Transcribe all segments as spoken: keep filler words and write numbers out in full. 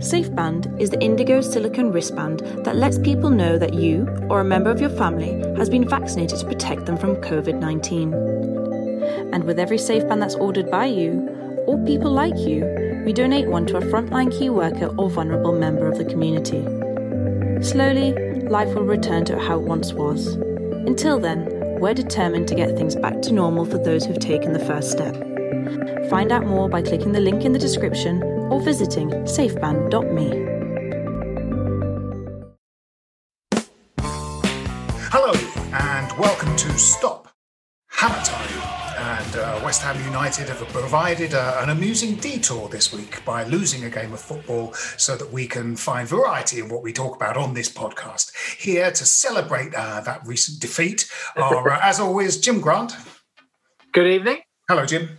SafeBand is the indigo silicone wristband that lets people know that you or a member of your family has been vaccinated to protect them from covid nineteen. And with every SafeBand that's ordered by you, or people like you, we donate one to a frontline key worker or vulnerable member of the community. Slowly, life will return to how it once was. Until then, we're determined to get things back to normal for those who've taken the first step. Find out more by clicking the link in the description or visiting safe band dot me. Hello, and welcome to Stop Hammer Time. And uh, West Ham United have provided a, an amusing detour this week by losing a game of football so that we can find variety in what we talk about on this podcast. Here to celebrate uh, that recent defeat are, uh, as always, Jim Grant. Good evening. Hello, Jim.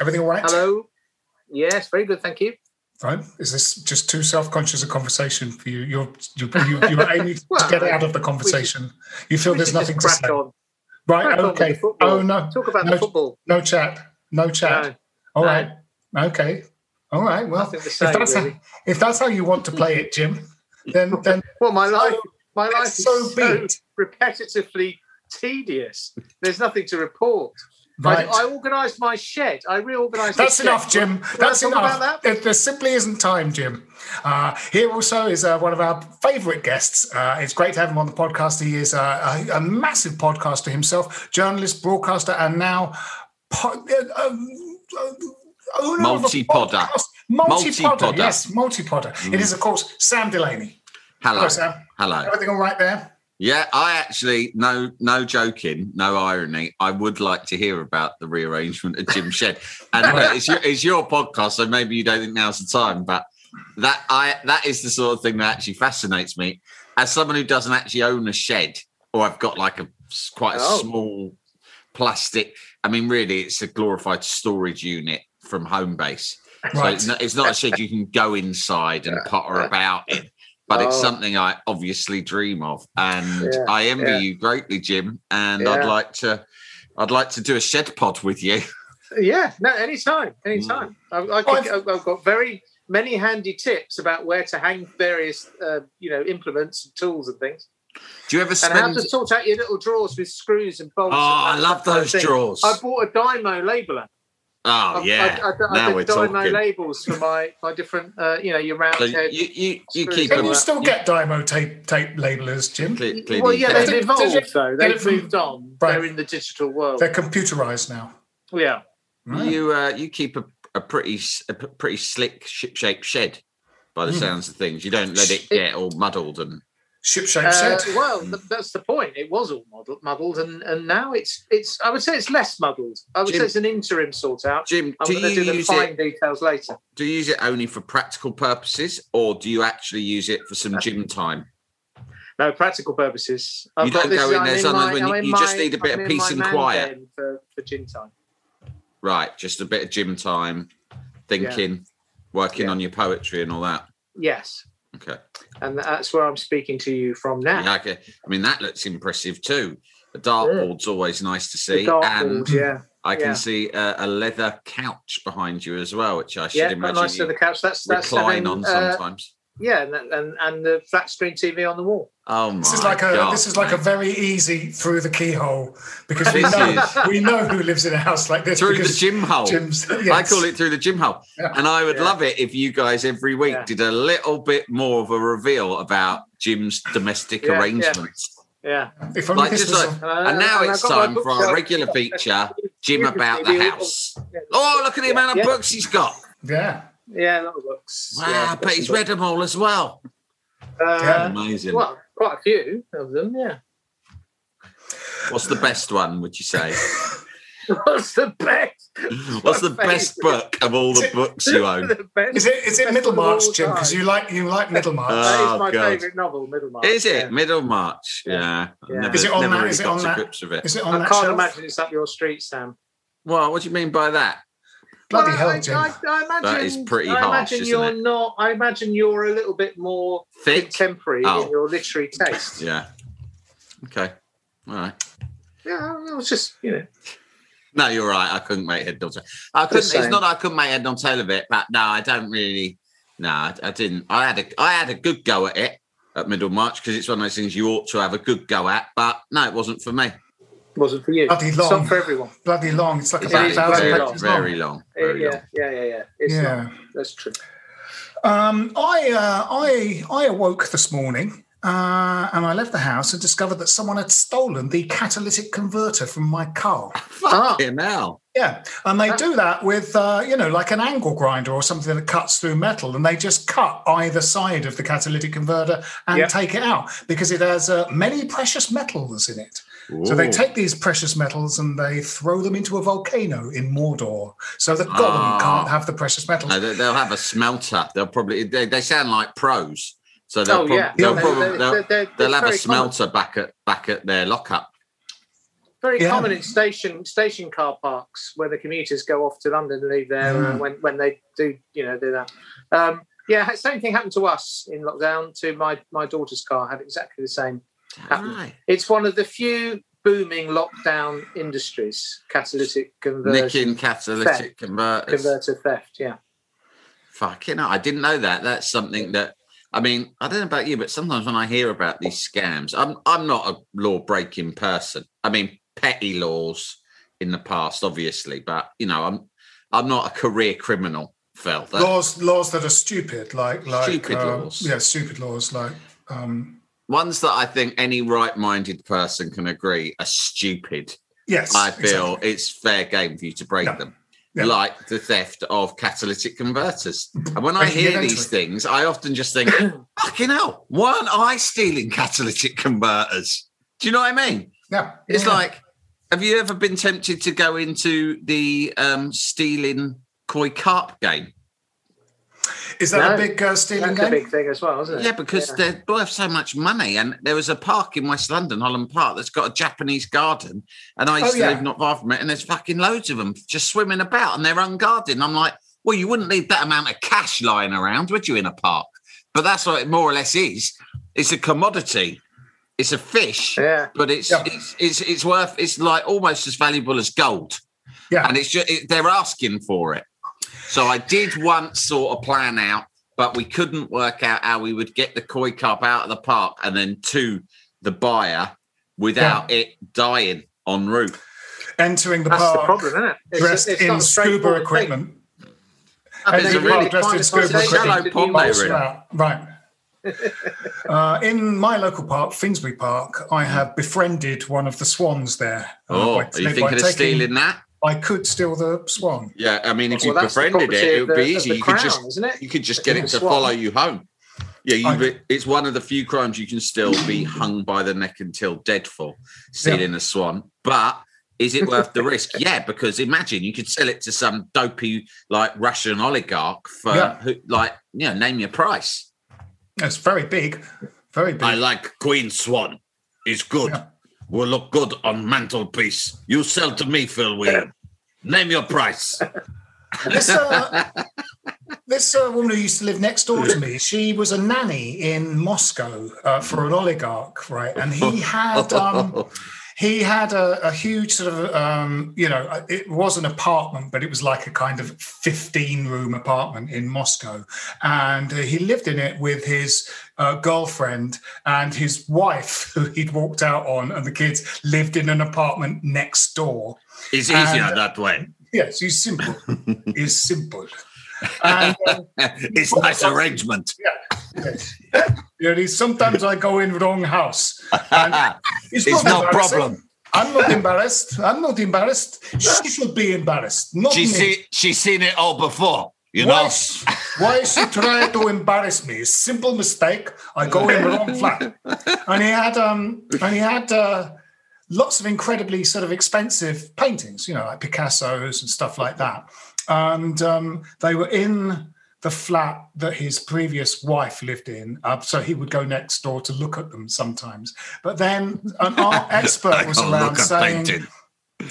Everything all right? Hello. Yes, very good, thank you. Right. Is this just too self-conscious a conversation for you? You're, you're, you're, you're aiming well, to get out of the conversation. Should, you feel there's nothing to say. On. Right, okay. Oh, no. Talk about no, the football. No chat. No chat. No, all no. right. Okay. All right. Well, if, say, that's really. how, if that's how you want to play it, Jim, then... then well, my life, so, my life is so, so repetitively tedious. There's nothing to report. Right. I, I organised my shed. I reorganised my shed. That's enough, Jim. That's enough. That? There, there simply isn't time, Jim. Uh, here also is uh, one of our favourite guests. Uh, it's great to have him on the podcast. He is uh, a, a massive podcaster himself, journalist, broadcaster, and now po- uh, uh, uh, owner multi-podder. Of a podcast. Multi-podder. Multi-podder. Yes, multi-podder. Mm. It is, of course, Sam Delaney. Hello. Hello, Sam. Hello. Everything all right there? Yeah, I actually, no no joking, no irony, I would like to hear about the rearrangement of Jim Shed. And uh, it's, your, it's your podcast, so maybe you don't think now's the time, but that I that is the sort of thing that actually fascinates me. As someone who doesn't actually own a shed, or I've got like a quite a oh. small plastic, I mean, really, it's a glorified storage unit from home base. Right. So it's not, it's not a shed you can go inside and potter about in. But it's oh. something I obviously dream of, and yeah, I envy yeah. you greatly, Jim. And yeah. I'd like to, I'd like to do a shed pod with you. Yeah, no, anytime, anytime. Mm. I, I could, I've, I've got very many handy tips about where to hang various, uh, you know, implements and tools and things. Do you ever spend... And how to sort out your little drawers with screws and bolts? Oh, and I love those kind of drawers. I bought a Dymo labeler. Oh, yeah. I, I, I, now I we're talking. I did Dymo labels for my, my different, uh, you know, your round so head. You, you, you keep Can you still you, get Dymo tape tape labelers, Jim? Clean, clean well, yeah, they've evolved, you, though. They've moved on. Right. They're in the digital world. They're computerised now. Yeah. Right. You uh, you keep a, a pretty a pretty slick, ship-shaped shed, by the mm. sounds of things. You don't let it get all muddled and... Ship-shaped uh, shed. Well, th- that's the point. It was all muddled, muddled and, and now it's it's. I would say it's less muddled. I would Jim, say it's an interim sort out. Jim, I'm do you do the fine it, details later? Do you use it only for practical purposes, or do you actually use it for some that's gym time? No, practical purposes. I've you don't this, go in there, sometimes when I'm you, you my, just need a bit I'm of peace and quiet for, for gym time. Right, just a bit of gym time, thinking. Yeah. working yeah. on your poetry and all that. Yes. Okay. And that's where I'm speaking to you from now. Yeah, okay. I mean, that looks impressive too. A dartboard's yeah. always nice to see. And board, yeah. I can yeah. see a, a leather couch behind you as well, which I should yeah, imagine nice you leather couch. That's, that's recline having, on sometimes. Uh, Yeah, and, and and the flat screen T V on the wall. Oh my! This is like God, a this is like man. a very easy through the keyhole, because we know we know who lives in a house like this. Through the gym hole. Gyms, yes. I call it through the gym hole, yeah. and I would yeah. love it if you guys every week yeah. did a little bit more of a reveal about Jim's domestic yeah, arrangements. Yeah, yeah. If only like this just was like, on. And now and it's time for our regular feature, Jim about the house. Yeah. Oh, look at the yeah. amount of yeah. books he's got. Yeah. Yeah, a lot of books. Wow, yeah, but he's read them all as well. Uh, yeah, amazing. Well, quite a few of them, yeah. What's the best one, would you say? What's the best? What's My the favorite. best book of all the books you own? best, is it is it Middlemarch, Jim? Because you like you like Middlemarch. That is my God. favourite novel, Middlemarch. Is it yeah. Middlemarch? Yeah. yeah. Never, is it on never that? Really is it on that? It. Is it on I that can't shelf? Imagine it's up your street, Sam. Well, what do you mean by that? Bloody well, hell, Jim. I, I imagine, that is pretty harsh, I imagine isn't you're it? Not. I imagine you're a little bit more Thick? contemporary oh. in your literary taste. Yeah. Okay. All right. Yeah, I was just, you know. No, you're right. I couldn't make head or tail. I couldn't. It's not that I couldn't make head or tail of it, but no, I don't really. No, I, I didn't. I had a. I had a good go at it at Middlemarch, because it's one of those things you ought to have a good go at. But no, it wasn't for me. Wasn't for you. Bloody long. It's not for everyone. Bloody long. It's like it's about about very, long. Very long. Very yeah, long. Yeah, yeah, yeah. It's yeah. Long. That's true. Um, I, uh, I, I awoke this morning uh, and I left the house and discovered that someone had stolen the catalytic converter from my car. Fucking hell. Yeah, and they do that with, uh, you know, like an angle grinder or something that cuts through metal, and they just cut either side of the catalytic converter and yep. take it out, because it has uh, many precious metals in it. Ooh. So they take these precious metals and they throw them into a volcano in Mordor, so that Gollum oh. can't have the precious metals. No, they'll have a smelter. They'll probably they, they sound like pros, so they'll oh, prob- yeah. they'll, yeah, prob- they're, they'll, they're, they're, they'll have a smelter common. back at back at their lockup. Very yeah. common in station station car parks, where the commuters go off to London and leave there mm. uh, when when they do, you know, do that. Um, yeah, same thing happened to us in lockdown. To my my daughter's car had exactly the same. Right. It's one of the few booming lockdown industries. Catalytic converter, nicking catalytic theft. converters, converter theft. Yeah, fucking hell, I didn't know that. That's something that. I mean, I don't know about you, but sometimes when I hear about these scams, I'm I'm not a law breaking person. I mean, petty laws in the past, obviously, but you know, I'm I'm not a career criminal, fella. Laws laws that are stupid, like like stupid um, laws. Yeah, stupid laws like. Um, Ones that I think any right-minded person can agree are stupid. Yes, I feel exactly. It's fair game for you to break yeah. them, yeah. like the theft of catalytic converters. And when I hear these things, I often just think, fucking hell, why aren't I stealing catalytic converters? Do you know what I mean? Yeah. It's yeah. like, have you ever been tempted to go into the um, stealing koi carp game? Is that no, a big uh, stealing game? A big thing as well, isn't it? Yeah, because yeah. they're worth so much money. And there was a park in West London, Holland Park, that's got a Japanese garden. And I used oh, to yeah. live not far from it. And there's fucking loads of them just swimming about, and they're unguarded. I'm like, well, you wouldn't leave that amount of cash lying around, would you, in a park? But that's what it more or less is. It's a commodity. It's a fish. Yeah. But it's yeah. it's it's it's worth. It's like almost as valuable as gold. Yeah. And it's just it, they're asking for it. So I did once sort of plan out, but we couldn't work out how we would get the koi carp out of the park and then to the buyer without yeah. it dying en route. Entering the That's park the problem, isn't it? It's dressed it's in scuba equipment. And it's a really dressed in scuba equipment. Pond, right. uh, in my local park, Finsbury Park, I have befriended one of the swans there. Oh, uh, by, are you thinking of stealing that? I could steal the swan. Yeah, I mean, if well, you befriended it, it would be easy. You, crown, could just, it? you could just get yeah, it to swan. follow you home. Yeah, you, I, it's one of the few crimes you can still be hung by the neck until dead for, stealing yeah. a swan. But is it worth the risk? Yeah, because imagine you could sell it to some dopey, like, Russian oligarch for, yeah. who, like, you know, name your price. It's very big, very big. I like Queen Swan. It's good. Yeah. Will look good on mantelpiece. You sell to me, Phil Whelan. Name your price. This, uh, This uh, woman who used to live next door to me, she was a nanny in Moscow uh, for an oligarch, right? And he had um, he had a, a huge sort of, um, you know, it was an apartment, but it was like a kind of fifteen-room apartment in Moscow. And uh, he lived in it with his uh, girlfriend and his wife, who he'd walked out on, and the kids lived in an apartment next door. It's and, easier that way. Yes, it's simple. It's simple. And, uh, it's nice arrangement. Yeah, yes, yeah. You know, sometimes I go in wrong house. And it's it's not a problem. I'm not embarrassed. I'm not embarrassed. She should be embarrassed. Not she me. See, she's seen it all before. You why know is, why is she trying to embarrass me? It's a simple mistake. I go in wrong flat. And he had um and he had uh, lots of incredibly sort of expensive paintings. You know, like Picasso's and stuff like that. And um, they were in the flat that his previous wife lived in, uh, so he would go next door to look at them sometimes. But then an art expert was around saying,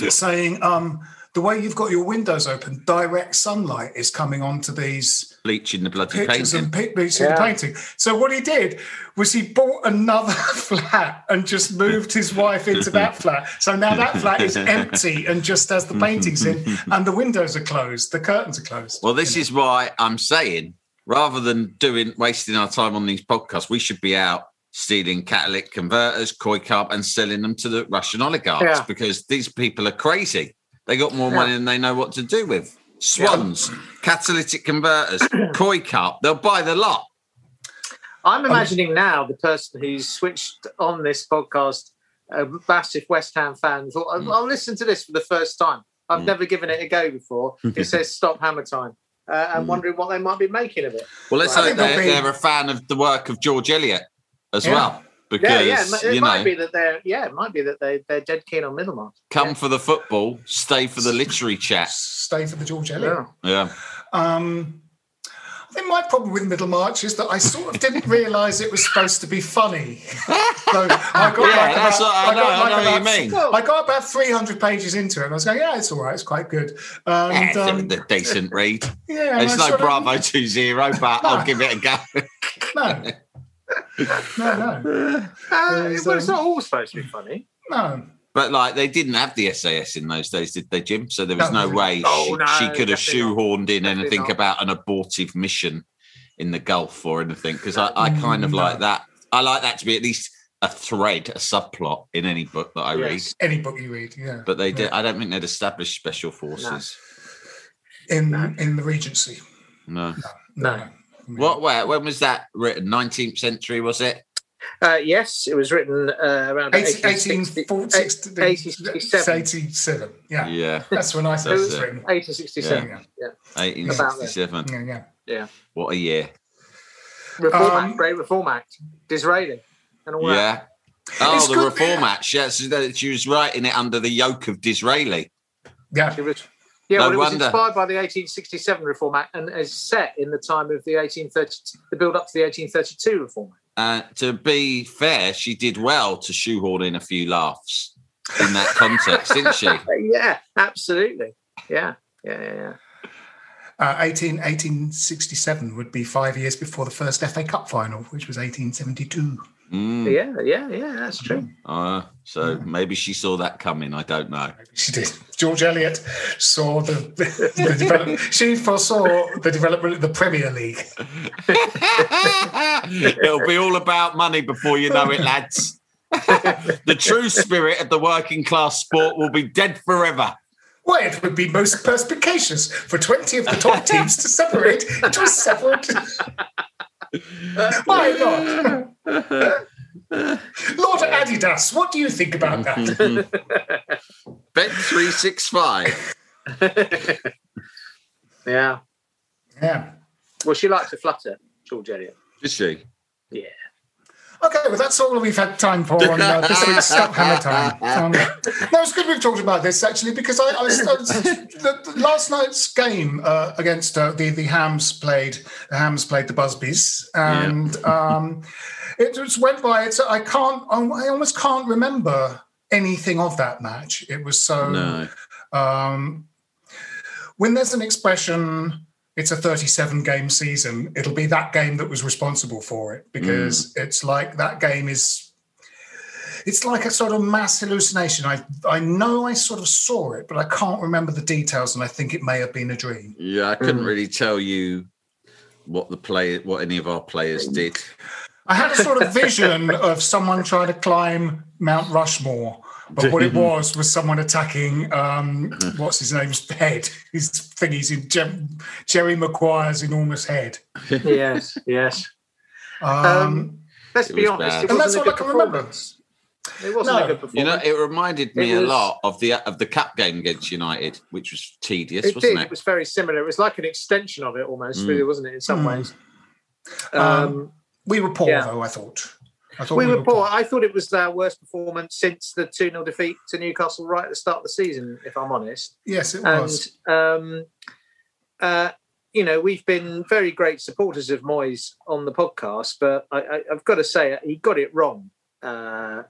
saying um, the way you've got your windows open, direct sunlight is coming onto these bleaching the bloody painting. Pe- bleaching yeah. the painting. So what he did was he bought another flat and just moved his wife into that flat. So now that flat is empty and just has the paintings in, and the windows are closed, the curtains are closed. Well, this is why I'm saying, rather than doing wasting our time on these podcasts, we should be out stealing catalytic converters, koi carp, and selling them to the Russian oligarchs yeah. because these people are crazy. They got more yeah. money than they know what to do with. Swans, yeah. catalytic converters, koi carp, they'll buy the lot. I'm imagining now the person who's switched on this podcast, a massive West Ham fan, thought, I'll, mm. I'll listen to this for the first time. I've mm. never given it a go before. It says Stop Hammer Time. Uh, I'm mm. wondering what they might be making of it. Well, let's right. hope they're, be... they're a fan of the work of George Eliot as yeah. well. Because, yeah, yeah, it you might know, be that they're yeah, it might be that they they're dead keen on Middlemarch. Come yeah. for the football, stay for the literary chat, stay for the George Eliot. Yeah. Um, I think my problem with Middlemarch is that I sort of didn't realise it was supposed to be funny. So I got yeah, like that's about, what I know. I, I know like what about, you mean. I got about three hundred pages into it, and I was going, yeah, it's all right, it's quite good. And, yeah, um, a decent read. Yeah, it's no Bravo of, two zero, but no. I'll give it a go. No. no, no. Uh, it, well, it's not always supposed to be funny. No. But, like, they didn't have the S A S in those days, did they, Jim? So there was no, no way oh, she, no, she could have shoehorned in anything not. about an abortive mission in the Gulf or anything, because I, I kind of no. like that. I like that to be at least a thread, a subplot in any book that I yes. read. Any book you read, yeah. But they yeah. did. I don't think they'd established special forces. No. In, no. in the Regency. No. No. no. What? Where, when was that written? nineteenth century, was it? Uh, yes, it was written uh, around eighteen sixty-seven. Yeah, yeah. That's when I thought it was written. eighteen sixty-seven. Yeah, yeah. eighteen sixty-seven. Yeah, yeah. yeah. What a year! Reform um, Act, Great Reform Act, Disraeli, and all yeah. that. Oh, it's the good, Reform yeah. Act. She, she was writing it under the yoke of Disraeli. Yeah, she was. Yeah, no well, it was wonder. inspired by the eighteen sixty-seven Reform Act and is set in the time of the eighteen thirty, the build-up to the eighteen thirty-two Reform Act. Uh, to be fair, she did well to shoehorn in a few laughs in that context, didn't she? Yeah, absolutely. Yeah, yeah, yeah. yeah. Uh, eighteen sixty-seven would be five years before the first F A Cup final, which was eighteen seventy-two. Mm. Yeah, yeah, yeah, that's true. Uh, so yeah. maybe she saw that coming. I don't know. Maybe she did. George Eliot saw the, the development. She foresaw the development of the Premier League. It'll be all about money before you know it, lads. The true spirit of the working class sport will be dead forever. Why, it would be most perspicacious for twenty of the top teams to separate into a separate... My God. Lord Adidas, what do you think about that? Bet three sixty-five. Yeah. Yeah. Well, she likes to flutter, George Eliot. Does she? Yeah. Okay, well, that's all we've had time for on uh, this week's Stop Hammer Time. Um, no, it's good we've talked about this, actually, because I, I, I the, the last night's game uh, against uh, the, the Hams played the Hams played the Busbys, and yeah. um, it just went by. It's, I can't, I almost can't remember anything of that match. It was so. No. Um, when there's an expression, it's a thirty-seven game season. It'll be that game that was responsible for it, because mm. it's like that game is, it's like a sort of mass hallucination. I I know I sort of saw it, but I can't remember the details, and I think it may have been a dream. Yeah, I couldn't mm. really tell you what the play, what any of our players did. I had a sort of vision of someone trying to climb Mount Rushmore, but what it was was someone attacking um, what's his name's head, his thingies, in Jem- Jerry Maguire's enormous head. Yes, yes. Um, um, let's be honest, it and that's all I can remember. It wasn't no. a good performance. You know, it reminded me it was, a lot of the of the cup game against United, which was tedious, it wasn't did. it? It was very similar. It was like an extension of it almost, mm. really, wasn't it, in some mm. ways? Um, um, we were poor, yeah. though, I thought. I thought we, we were, were poor. poor. I thought it was their worst performance since the two nil defeat to Newcastle right at the start of the season, if I'm honest. Yes, it and, was. Um, uh, you know, we've been very great supporters of Moyes on the podcast, but I, I, I've got to say, he got it wrong. Uh,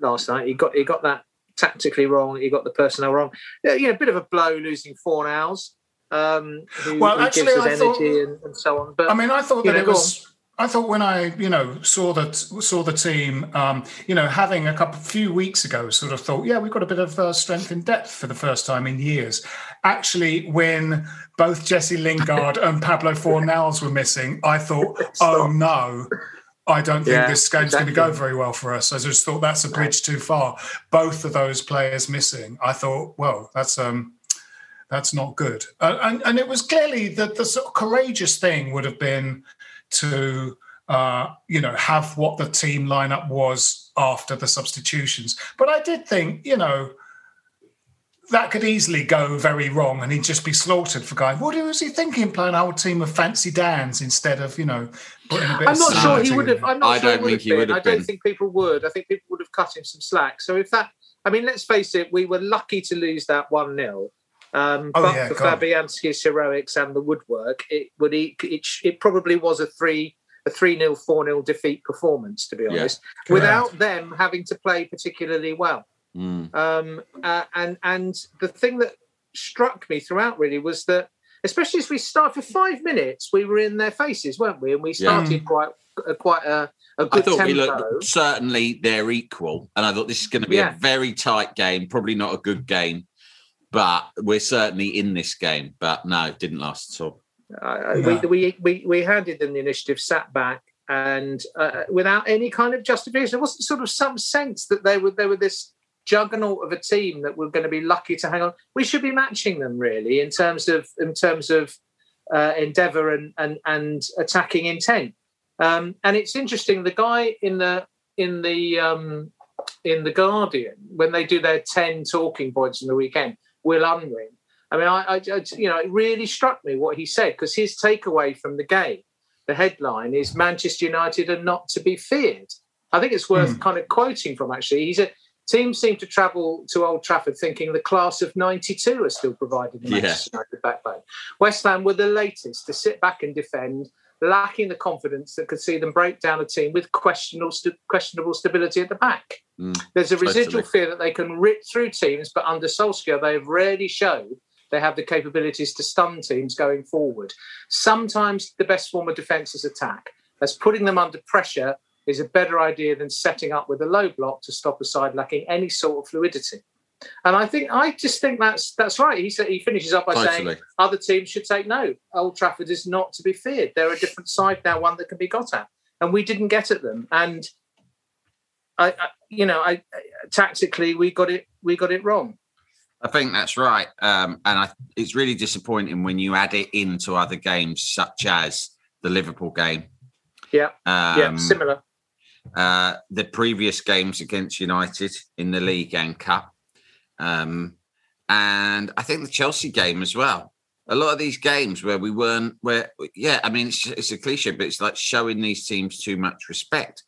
last night. He got he got that tactically wrong. He got the personnel wrong. Yeah, you know, a bit of a blow losing Fornals. Um, who, well, who actually, gives us I energy thought, and, and so on. But I mean, I thought that know, it was. I thought when I, you know, saw that saw the team, um, you know, having a couple few weeks ago, sort of thought, yeah, we've got a bit of uh, strength in depth for the first time in years. Actually, when both Jesse Lingard and Pablo Fornals were missing, I thought, oh no. I don't think yeah, this game's exactly. going to go very well for us. I just thought that's a bridge too far. Both of those players missing. I thought, well, that's um, that's not good. Uh, and, and it was clearly that the sort of courageous thing would have been to, uh, you know, have what the team lineup was after the substitutions. But I did think, you know, that could easily go very wrong and he'd just be slaughtered for going, what was he thinking, playing an old team of fancy Dans instead of, you know, putting a bit I'm of not sure he would have. I'm not I sure don't he think he would have I don't been. think people would. I think people would have cut him some slack. So if that, I mean, let's face it, we were lucky to lose that one nil. Um, oh, but yeah, for Fabianski's heroics and the woodwork, it would it, it, it probably was a three a three nil, four nil defeat performance, to be honest, yeah, without them having to play particularly well. Mm. Um, uh, and and the thing that struck me throughout really was that, especially as we started for five minutes, we were in their faces, weren't we? And we started yeah. quite uh, quite a, a good I thought tempo. We looked certainly they're equal, and I thought this is going to be yeah. a very tight game, probably not a good game, but we're certainly in this game. But no, it didn't last at all. Uh, no. we, we we we handed them the initiative, sat back. And uh, without any kind of justification, there wasn't sort of some sense that they were they were this juggernaut of a team that we're going to be lucky to hang on. We should be matching them really in terms of in terms of uh, endeavour and, and and attacking intent. Um, and it's interesting. The guy in the in the um, in the Guardian, when they do their ten talking points in the weekend, Will Unwin. I mean, I, I, I you know, it really struck me what he said, because his takeaway from the game, the headline is Manchester United are not to be feared. I think it's worth mm. kind of quoting from actually. He said, teams seem to travel to Old Trafford thinking the class of ninety-two are still providing the Manchester yeah. United backbone. West Ham were the latest to sit back and defend, lacking the confidence that could see them break down a team with questionable, st- questionable stability at the back. Mm, There's a residual totally. fear that they can rip through teams, but under Solskjaer, they have rarely shown they have the capabilities to stun teams going forward. Sometimes the best form of defence is attack. That's putting them under pressure is a better idea than setting up with a low block to stop a side lacking any sort of fluidity. And I think I just think that's that's right. He said he finishes up by Totally. saying other teams should take note. Old Trafford is not to be feared. They're a different side now, one that can be got at, and we didn't get at them. And I, I you know, I, I tactically we got it we got it wrong. I think that's right, um, and I, it's really disappointing when you add it into other games such as the Liverpool game. Yeah, um, yeah, similar. Uh, the previous games against United in the league and cup, um, and I think the Chelsea game as well. A lot of these games where we weren't, where yeah, I mean it's, it's a cliche, but it's like showing these teams too much respect.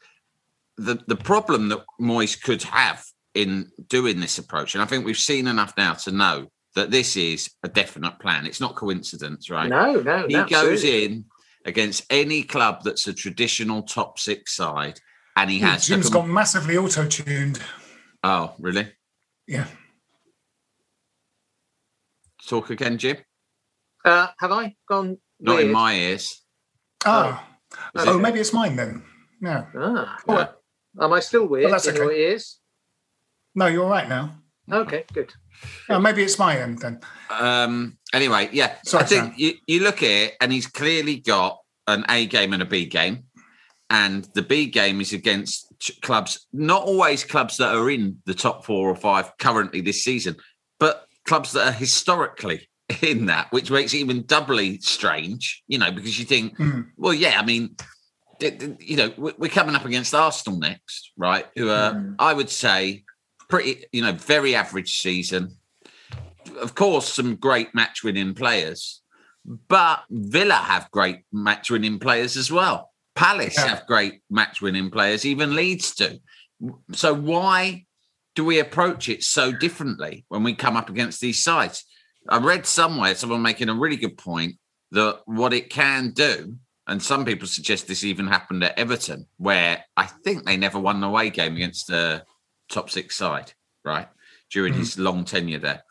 The the problem that Moyes could have in doing this approach, and I think we've seen enough now to know that this is a definite plan. It's not coincidence, right? No, no, he absolutely. goes in against any club that's a traditional top six side. And he has. Jim's com- gone massively auto-tuned. Oh, really? Yeah. Talk again, Jim. Uh, have I gone Not weird? In my ears. Oh, oh, oh it? Maybe it's mine then. No. Ah, all right. Am I still weird that's in okay. your ears? No, you're all right now. Okay, good. Yeah, maybe it's my end then. Um, anyway, yeah. Sorry, I think you, you look at it and he's clearly got an A game and a B game. And the B game is against clubs, not always clubs that are in the top four or five currently this season, but clubs that are historically in that, which makes it even doubly strange, you know, because you think, mm. well, yeah, I mean, you know, we're coming up against Arsenal next, right? Who are, mm. I would say, pretty, you know, very average season. Of course, some great match-winning players, but Villa have great match-winning players as well. Palace yeah. have great match-winning players, even Leeds do. So why do we approach it so differently when we come up against these sides? I read somewhere someone making a really good point that what it can do, and some people suggest this even happened at Everton, where I think they never won the away game against the top six side, right, during mm-hmm. his long tenure there.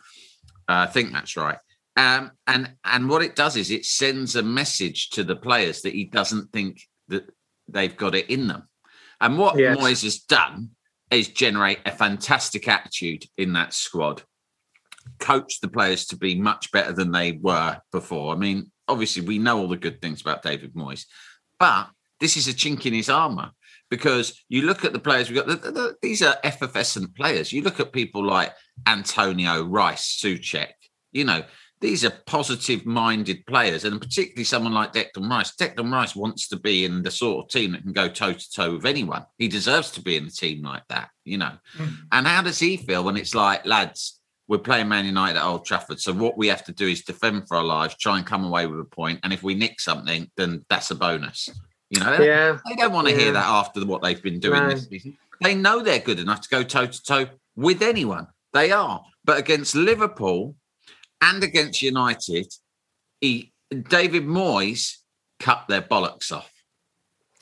Uh, I think that's right. Um, and and what it does is it sends a message to the players that he doesn't think that they've got it in them. And what yes. Moyes has done is generate a fantastic attitude in that squad, coach the players to be much better than they were before. I mean, obviously, we know all the good things about David Moyes, but this is a chink in his armour because you look at the players we've got, the, the, the, these are effervescent players. You look at people like Antonio, Rice, Souček, you know, these are positive-minded players, and particularly someone like Declan Rice. Declan Rice wants to be in the sort of team that can go toe-to-toe with anyone. He deserves to be in a team like that, you know. Mm. And how does he feel when it's like, lads, we're playing Man United at Old Trafford, so what we have to do is defend for our lives, try and come away with a point, and if we nick something, then that's a bonus. You know, they yeah. don't, don't want to yeah. hear that after what they've been doing no. this season. They know they're good enough to go toe-to-toe with anyone. They are. But against Liverpool... and against United, he, David Moyes cut their bollocks off.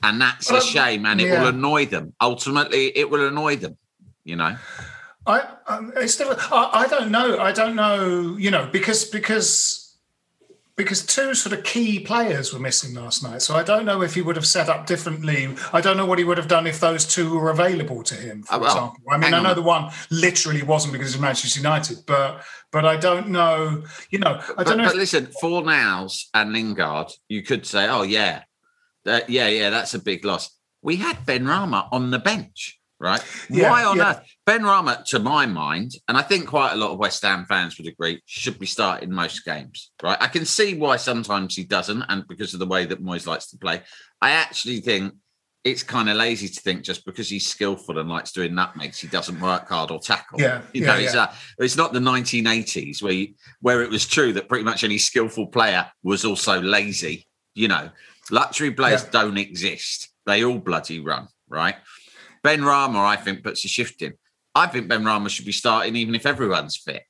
And that's um, a shame, and it yeah. will annoy them. Ultimately, it will annoy them, you know? I um, it's still, I, I don't know. I don't know, you know, because because because two sort of key players were missing last night. So I don't know if he would have set up differently. I don't know what he would have done if those two were available to him, for oh, well, example. I mean, I know on. the one literally wasn't because of Manchester United, but... But I don't know, you know, I don't but, know. But if- listen, for Fornals and Lingard, you could say, oh, yeah, that, yeah, yeah, that's a big loss. We had Benrahma on the bench, right? Yeah, Why on yeah. earth? Benrahma, to my mind, and I think quite a lot of West Ham fans would agree, should be started in most games, right? I can see why sometimes he doesn't, and because of the way that Moyes likes to play. I actually think it's kind of lazy to think just because he's skillful and likes doing nutmegs, he doesn't work hard or tackle. Yeah, you know, yeah, it's, yeah. Uh, it's not the nineteen eighties where you, where it was true that pretty much any skillful player was also lazy. You know, luxury players yeah. don't exist. They all bloody run, right? Benrahma, I think, puts a shift in. I think Benrahma should be starting even if everyone's fit.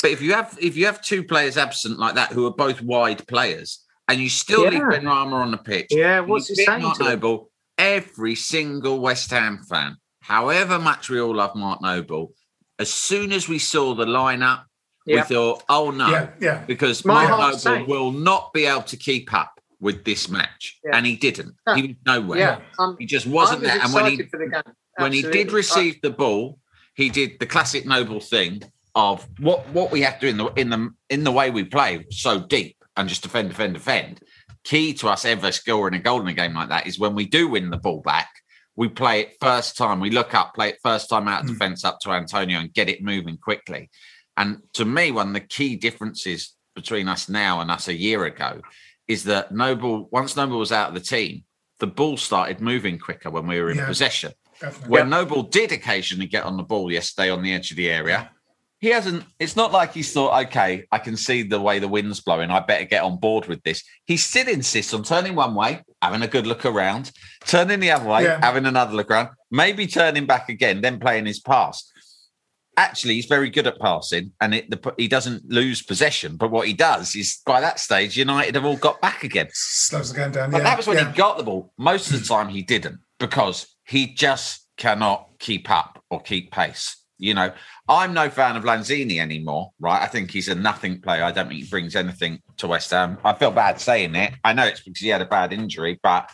But if you have if you have two players absent like that who are both wide players and you still yeah. leave Benrahma on the pitch, yeah, what's it saying? Mark Noble. Every single West Ham fan, however much we all love Mark Noble, as soon as we saw the lineup, yep. we thought, "Oh no!" Yeah, yeah. Because My Mark Noble saying. will not be able to keep up with this match, yeah. and he didn't. Yeah. He was nowhere. Yeah. Um, he just wasn't was there. And when he when he did receive I... the ball, he did the classic Noble thing of what what we have to do in the in the in the way we play so deep and just defend, defend, defend. Key to us ever scoring a goal in a game like that is when we do win the ball back, we play it first time, we look up, play it first time out of mm. defence up to Antonio and get it moving quickly. And to me, one of the key differences between us now and us a year ago is that Noble, once Noble was out of the team, the ball started moving quicker when we were in yeah, possession. Definitely. When Noble did occasionally get on the ball yesterday on the edge of the area, he hasn't, it's not like he's thought, okay, I can see the way the wind's blowing. I better get on board with this. He still insists on turning one way, having a good look around, turning the other way, yeah. having another look around, maybe turning back again, then playing his pass. Actually, he's very good at passing and it, the, he doesn't lose possession. But what he does is by that stage, United have all got back again. Slows the game down. But yeah. that was when yeah. he got the ball. Most of the time he didn't because he just cannot keep up or keep pace. You know, I'm no fan of Lanzini anymore, right? I think he's a nothing player. I don't think he brings anything to West Ham. I feel bad saying it. I know it's because he had a bad injury, but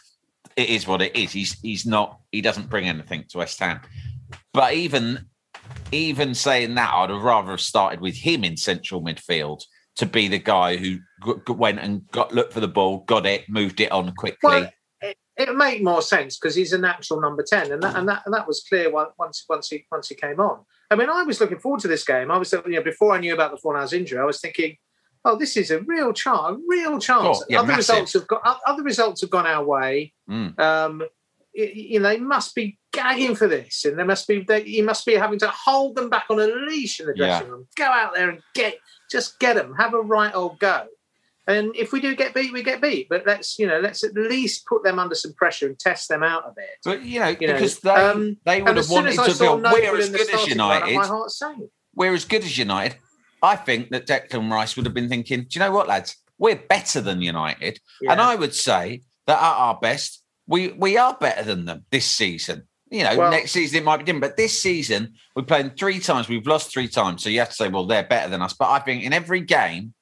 it is what it is. He's he's not. He doesn't bring anything to West Ham. But even even saying that, I'd have rather have started with him in central midfield to be the guy who g- g- went and got looked for the ball, got it, moved it on quickly. Well, it made more sense because he's a natural number ten, and that and that, and that was clear once once he once he came on. I mean, I was looking forward to this game. I was, you know, before I knew about the four hours injury, I was thinking, "Oh, this is a real chance, a real chance." Oh, yeah, other massive. results have got other results have gone our way. Mm. Um, it, you know, they must be gagging for this, and they must be they, you must be having to hold them back on a leash in the dressing yeah. room. Go out there and get just get them, have a right old go. And if we do get beat, we get beat. But let's, you know, let's at least put them under some pressure and test them out a bit. But you know, you because know, they um, they would have wanted to build. We're as good as United. My heart sank. We're as good as United. I think that Declan Rice would have been thinking, do you know what, lads? We're better than United, yeah. and I would say that at our best, we we are better than them this season. You know, well, next season it might be different, but this season we're playing three times, we've lost three times, so you have to say, well, they're better than us. But I think in every game.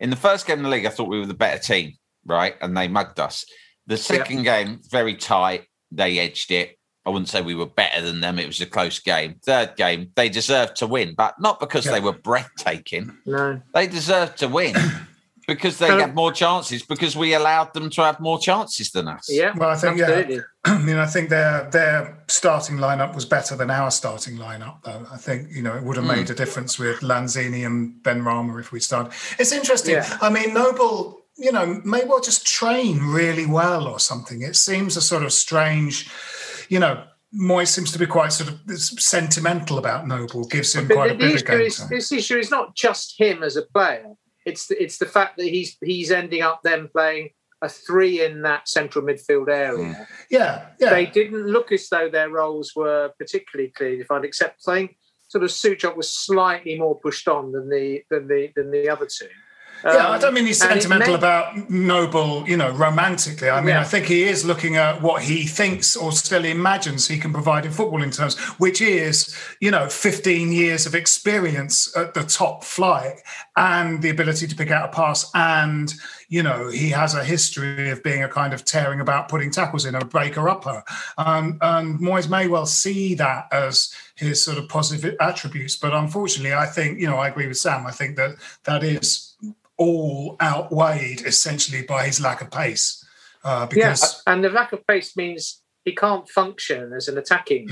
In the first game of the league, I thought we were the better team, right? And they mugged us. The second yep. game, very tight. They edged it. I wouldn't say we were better than them. It was a close game. Third game, they deserved to win, but not because yep. they were breathtaking. No. They deserved to win because they had more chances, because we allowed them to have more chances than us. Yeah, well, I think, absolutely. Yeah, I mean, I think their their starting lineup was better than our starting lineup, though. I think, you know, it would have made mm. a difference with Lanzini and Benrahma if we started. It's interesting. Yeah. I mean, Noble, you know, may well just train really well or something. It seems a sort of strange, you know, Moyes seems to be quite sort of sentimental about Noble, gives him but quite the, a bit of game is, time. This issue is not just him as a player. It's the, it's the fact that he's he's ending up then playing a three in that central midfield area. Yeah, yeah. They didn't look as though their roles were particularly clean. If I'd accept, I think sort of Souček was slightly more pushed on than the than the than the other two. Yeah, um, I don't mean he's sentimental meant- about Noble, you know, romantically. I mean, yeah. I think he is looking at what he thinks or still imagines he can provide in football in terms, which is, you know, fifteen years of experience at the top flight and the ability to pick out a pass. And, you know, he has a history of being a kind of tearing about, putting tackles in, a breaker-upper. Um, and Moyes may well see that as his sort of positive attributes. But unfortunately, I think, you know, I agree with Sam. I think that that is... all outweighed essentially by his lack of pace. Uh, because yeah, and the lack of pace means he can't function as an attacking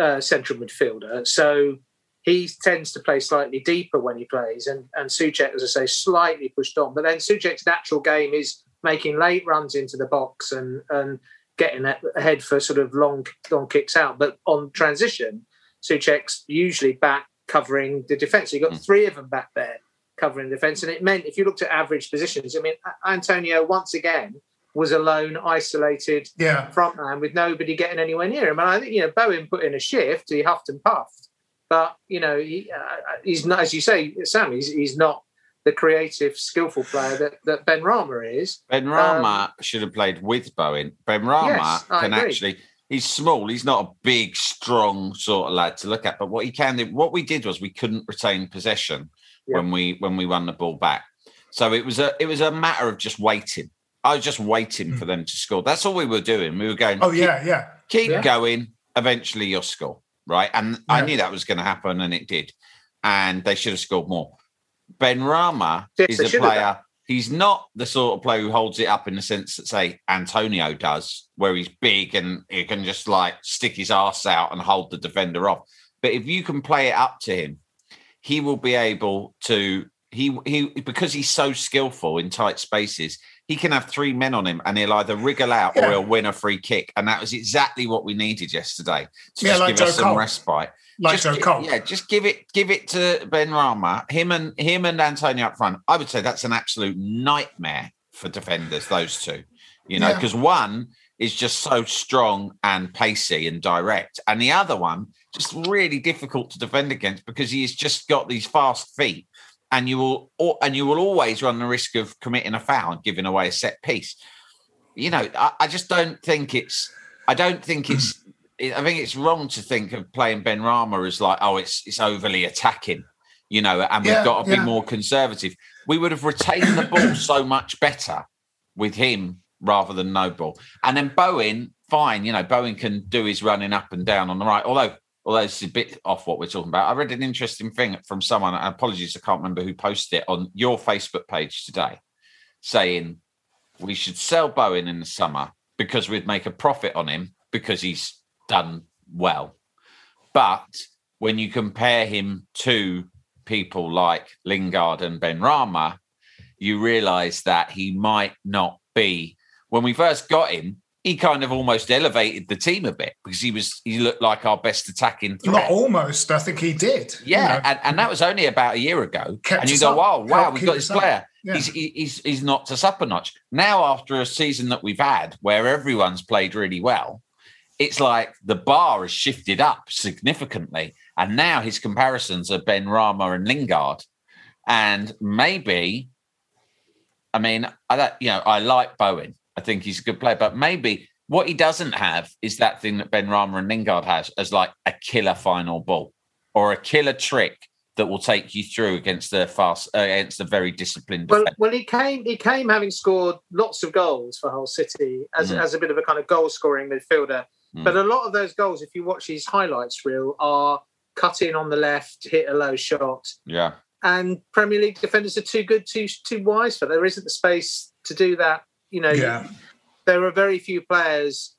uh, central midfielder. So he tends to play slightly deeper when he plays. And, and Souček, as I say, slightly pushed on. But then Souček's natural game is making late runs into the box and, and getting ahead for sort of long, long kicks out. But on transition, Souček's usually back covering the defence. So you've got three of them back there covering defence. And it meant, if you looked at average positions, I mean, Antonio, once again, was alone, isolated yeah. front man with nobody getting anywhere near him. And I think, you know, Bowen put in a shift, he huffed and puffed. But, you know, he, uh, he's not, as you say, Sam, he's, he's not the creative, skillful player that, that Benrahma is. Benrahma um, should have played with Bowen. Benrahma yes, can actually... He's small. He's not a big, strong sort of lad to look at. But what he can do, what we did was we couldn't retain possession yeah. when we when we won the ball back. So it was a it was a matter of just waiting. I was just waiting mm. for them to score. That's all we were doing. We were going, oh yeah, keep, yeah, keep yeah. going. Eventually, you'll score, right? And yeah. I knew that was going to happen, and it did. And they should have scored more. Benrahma yes, is a player. He's not the sort of player who holds it up in the sense that, say, Antonio does, where he's big and he can just, like, stick his arse out and hold the defender off. But if you can play it up to him, he will be able to... He he because he's so skillful in tight spaces, he can have three men on him and he'll either wriggle out yeah. or he'll win a free kick. And that was exactly what we needed yesterday. To yeah, just like give Joe us Cole. Some respite. Like just, Joe Cole. Yeah, just give it give it to Benrahma. Him and him and Antonio up front. I would say that's an absolute nightmare for defenders, those two. You know, because yeah. one is just so strong and pacey and direct. And the other one, just really difficult to defend against because he's just got these fast feet. And you will, and you will always run the risk of committing a foul and giving away a set piece. You know, I, I just don't think it's. I don't think it's I think it's wrong to think of playing Benrahma as like, oh, it's it's overly attacking, you know, and we've yeah, got to yeah. be more conservative. We would have retained the ball so much better with him rather than Noble. And then Bowen, fine, you know, Bowen can do his running up and down on the right. Although, although it's a bit off what we're talking about. I read an interesting thing from someone, and apologies, I can't remember who posted it, on your Facebook page today, saying we should sell Bowen in the summer because we'd make a profit on him because he's done well. But when you compare him to people like Lingard and Benrahma, you realise that he might not be. When we first got him, he kind of almost elevated the team a bit because he was he looked like our best attacking threat. Not almost, I think he did. Yeah, you know. and, and that was only about a year ago. Kept and you go, up. oh, wow, we've got this player. Yeah. He's, he's, he's knocked us up a notch. Now, after a season that we've had where everyone's played really well, it's like the bar has shifted up significantly. And now his comparisons are Benrahma and Lingard. And maybe, I mean, I don't, you know, I like Bowen. I think he's a good player, but maybe what he doesn't have is that thing that Benrahma and Lingard has, as like a killer final ball or a killer trick that will take you through against the fast, uh, against the very disciplined defense. Well, well, he came, he came having scored lots of goals for Hull City as mm. as a bit of a kind of goal scoring midfielder. Mm. But a lot of those goals, if you watch his highlights reel, are cut in on the left, hit a low shot. Yeah, and Premier League defenders are too good, too too wise for. There isn't the space to do that. You know, yeah. there are very few players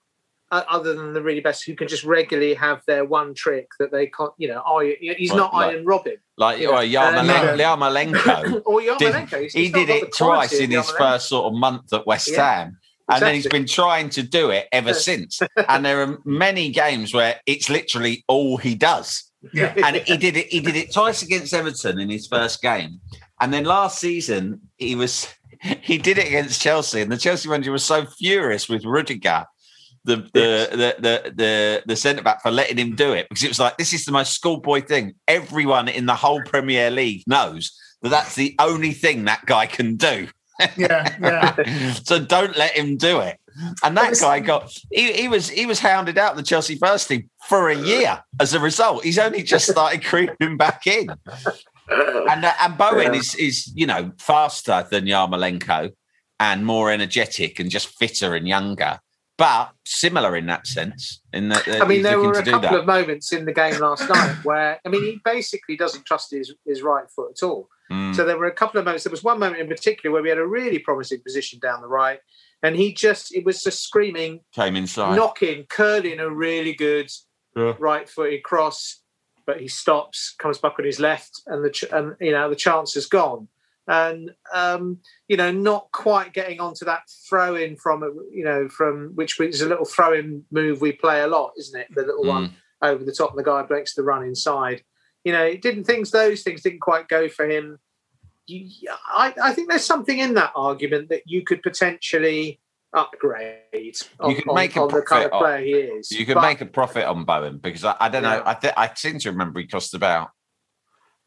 uh, other than the really best who can just regularly have their one trick that they can't, you know, oh, he's well, not like, Iron Robin. Like or Yarmolenko. Um, or Yarmolenko. He's, he he's did it twice in his first sort of month at West yeah. Ham. And exactly. then he's been trying to do it ever since. And there are many games where it's literally all he does. Yeah. And he did it. He did it twice against Everton in his first game. And then last season, he was... He did it against Chelsea, and the Chelsea manager was so furious with Rudiger, the the yes. the the, the, the centre back, for letting him do it, because it was like, this is the most schoolboy thing. Everyone in the whole Premier League knows that that's the only thing that guy can do. Yeah, yeah. So don't let him do it. And that guy got he, he was he was hounded out of the Chelsea first team for a year. As a result, he's only just started creeping back in. And uh, and Bowen yeah. is is you know faster than Yarmolenko and more energetic and just fitter and younger, but similar in that sense. In that, I mean, there were a couple that. of moments in the game last night where I mean he basically doesn't trust his, his right foot at all. Mm. So there were a couple of moments. There was one moment in particular where we had a really promising position down the right, and he just it was just screaming, came inside, knocking, curling a really good yeah. right-footed cross. But he stops, comes back on his left, and the ch- and you know the chance is gone. And um, you know, not quite getting onto that throw in from you know from which is a little throw in move we play a lot, isn't it? The little mm. one over the top, and the guy breaks the run inside. You know, it didn't things those things didn't quite go for him. You, I, I think there's something in that argument that you could potentially upgrade. You on, could make on, a profit on the kind of player he is. You could but, make a profit on Bowen because I, I don't yeah. know. I th- I seem to remember he cost about.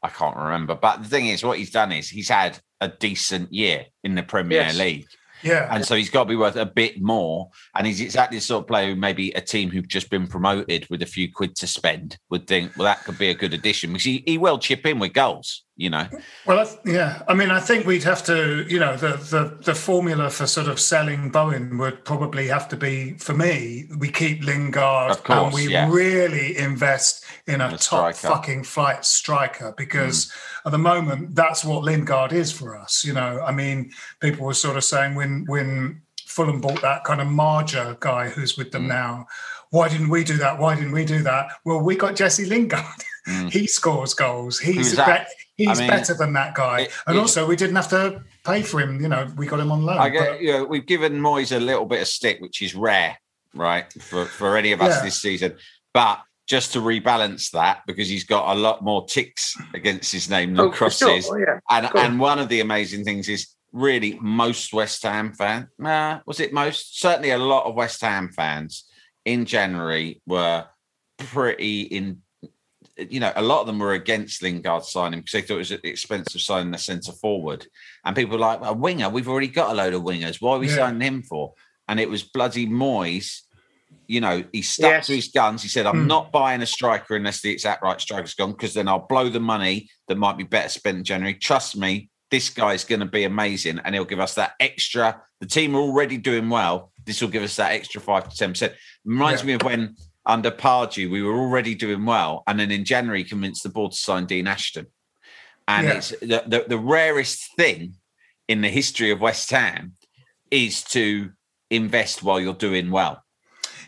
I can't remember, but the thing is, what he's done is he's had a decent year in the Premier yes. League, yeah, and so he's got to be worth a bit more. And he's exactly the sort of player who maybe a team who've just been promoted with a few quid to spend would think, well, that could be a good addition because he, he will chip in with goals. You know, well, I th- yeah. I mean, I think we'd have to, you know, the, the the formula for sort of selling Bowen would probably have to be, for me, we keep Lingard course, and we yeah. really invest in a, a top fucking flight striker because mm. at the moment that's what Lingard is for us. You know, I mean, people were sort of saying when when Fulham bought that kind of Marja guy who's with them mm. now, why didn't we do that? Why didn't we do that? Well, we got Jesse Lingard. Mm. He scores goals. He's bet- he's I mean, better than that guy. It, and it, also, we didn't have to pay for him. You know, we got him on loan. I get, but... you know, we've given Moyes a little bit of stick, which is rare, right, for, for any of us yeah. this season. But just to rebalance that, because he's got a lot more ticks against his name than oh, crosses. Sure. Oh, yeah. And cool. and one of the amazing things is really most West Ham fans, uh, was it most? Certainly a lot of West Ham fans in January were pretty in. You know, a lot of them were against Lingard signing because they thought it was at the expense of signing a centre forward. And people were like, a winger, we've already got a load of wingers. Why are we yeah. signing him for? And it was bloody Moyes You know, he stuck yes. to his guns. He said, I'm mm. not buying a striker unless the exact right striker's gone, because then I'll blow the money that might be better spent in January. Trust me, this guy's going to be amazing, and he'll give us that extra. The team are already doing well. This will give us that extra five to ten percent. Reminds yeah. me of when, under Pardew, we were already doing well, and then in January convinced the board to sign Dean Ashton. And yeah. it's the, the, the rarest thing in the history of West Ham is to invest while you're doing well.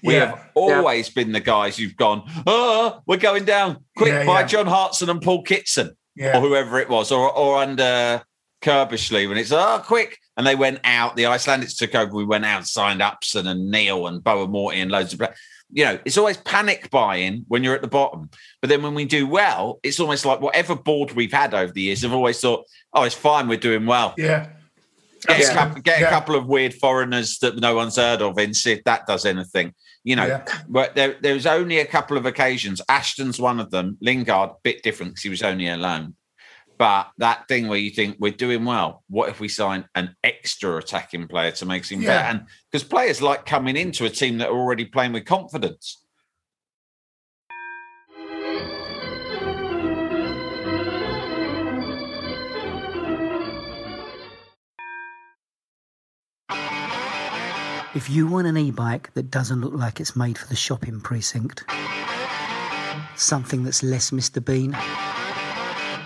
We yeah, have always yeah. been the guys who've gone, oh, we're going down. Quick, yeah, buy yeah. John Hartson and Paul Kitson, yeah. or whoever it was, or or under Kurbishly when it's, oh, quick. And they went out. The Icelandics took over. We went out and signed Upson and Neil and Bowen Morty and loads of... You know, it's always panic buying when you're at the bottom. But then when we do well, it's almost like whatever board we've had over the years, they've always thought, oh, it's fine, we're doing well. Yeah. Get, yeah. a, couple, get yeah. a couple of weird foreigners that no one's heard of in, see if that does anything. You know, yeah. but there, there was only a couple of occasions. Ashton's one of them. Lingard, a bit different because he was only alone. But that thing where you think we're doing well, what if we sign an extra attacking player to make him yeah. better? And because players like coming into a team that are already playing with confidence. If you want an e-bike that doesn't look like it's made for the shopping precinct, something that's less Mister Bean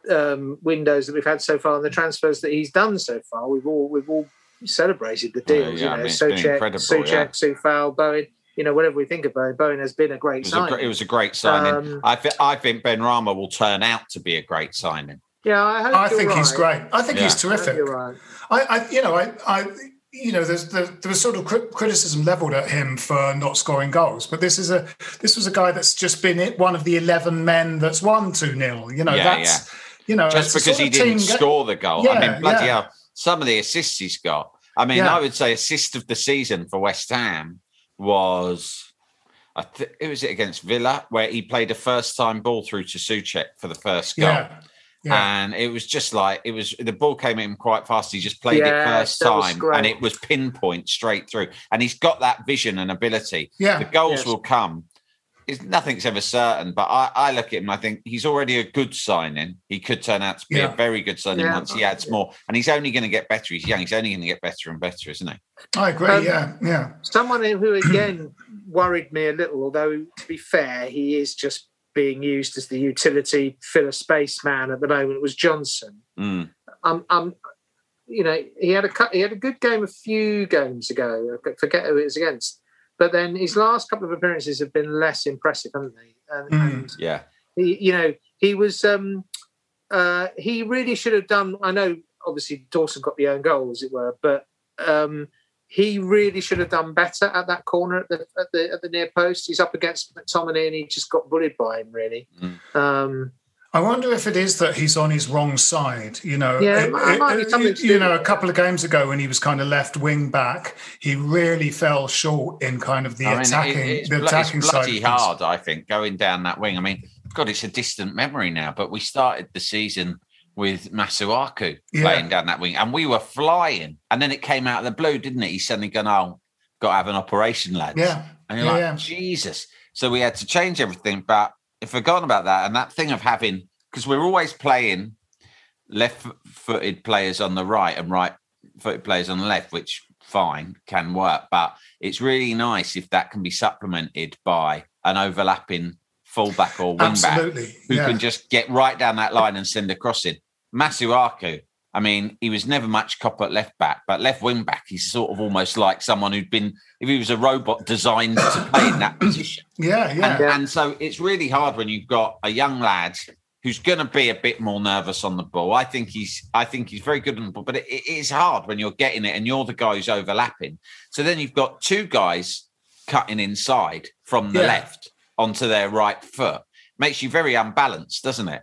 um, windows that we've had so far and the transfers that he's done so far. We've all we've all celebrated the deals. Oh, yeah, you know, I mean, Souček, Souček, yeah. Coufal, Bowen. You know, whatever we think about it, Bowen has been a great it signing. A, it was a great signing. Um, I, th- I think Benrahma will turn out to be a great signing. Yeah, I hope I you're think right. he's great. I think yeah. he's terrific. I, you're right. I, I, you know, I, I, you know, there's, there, there was sort of criticism levelled at him for not scoring goals, but this is a this was a guy that's just been it, one of the eleven men that's won two nil. You know, yeah, that's yeah. you know, just because he didn't score the goal. Yeah, I mean, bloody yeah. hell, some of the assists he's got. I mean, yeah. I would say assist of the season for West Ham. Was I th- it was it against Villa where he played a first-time ball through to Souček for the first goal, yeah, yeah. and it was just like it was the ball came in quite fast. He just played yeah, it first time, and it was pinpoint straight through. And he's got that vision and ability. Yeah, the goals yes. will come it's, nothing's ever certain, but I, I look at him, I think he's already a good signing. He could turn out to be yeah. a very good signing yeah. once he adds yeah. more. And he's only going to get better. He's young. He's only going to get better and better, isn't he? I agree, um, yeah. yeah. Someone who, again, worried me a little, although, to be fair, he is just being used as the utility filler spaceman at the moment, was Johnson. Mm. Um, um, you know, he had a he had a good game a few games ago. I forget who it was against. But then his last couple of appearances have been less impressive, haven't they? And, mm, and yeah, he, you know, he was. Um, uh, he really should have done. I know, obviously, Dawson got the own goal, as it were, but um, he really should have done better at that corner at the at the at the near post. He's up against McTominay, and he just got bullied by him. Really. Mm. Um, I wonder if it is that he's on his wrong side. You know, yeah, it, it might be something to do. You know, a couple of games ago when he was kind of left wing back, he really fell short in kind of the I mean, attacking, it, it's the attacking it's bloody side. Bloody hard, I think, going down that wing. I mean, God, it's a distant memory now, but we started the season with Masuaku yeah. playing down that wing, and we were flying. And then it came out of the blue, didn't it? He's suddenly gone, oh, got to have an operation, lads. Yeah, and you're yeah, like, yeah. Jesus. So we had to change everything, but. I've forgotten about that. And that thing of having, because we're always playing left-footed players on the right and right-footed players on the left, which fine, can work. But it's really nice if that can be supplemented by an overlapping fullback or wingback Absolutely. who yeah. can just get right down that line and send a crossing. Masuaku, I mean, he was never much cop at left back, but left wing back, he's sort of almost like someone who'd been, if he was a robot, designed to play in that position. Yeah, yeah. And, yeah. and so it's really hard when you've got a young lad who's going to be a bit more nervous on the ball. I think he's, I think he's very good on the ball, but it, it is hard when you're getting it and you're the guy who's overlapping. So then you've got two guys cutting inside from the yeah. left onto their right foot. Makes you very unbalanced, doesn't it?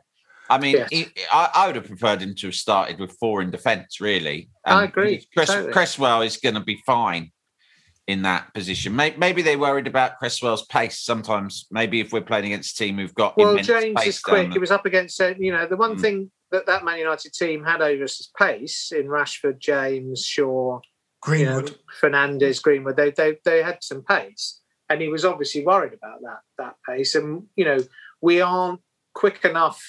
I mean, yes. he, I, I would have preferred him to have started with four in defence, really. And I agree. Cress, totally. Cresswell is going to be fine in that position. Maybe, maybe they worried about Cresswell's pace sometimes. Maybe if we're playing against a team who've got well, immense James pace is quick. He was up against, you know, the one mm. thing that that Man United team had over us is pace in Rashford, James, Shaw, Greenwood, you know, Fernandes, Greenwood. They, they they had some pace, and he was obviously worried about that that pace. And you know, we aren't quick enough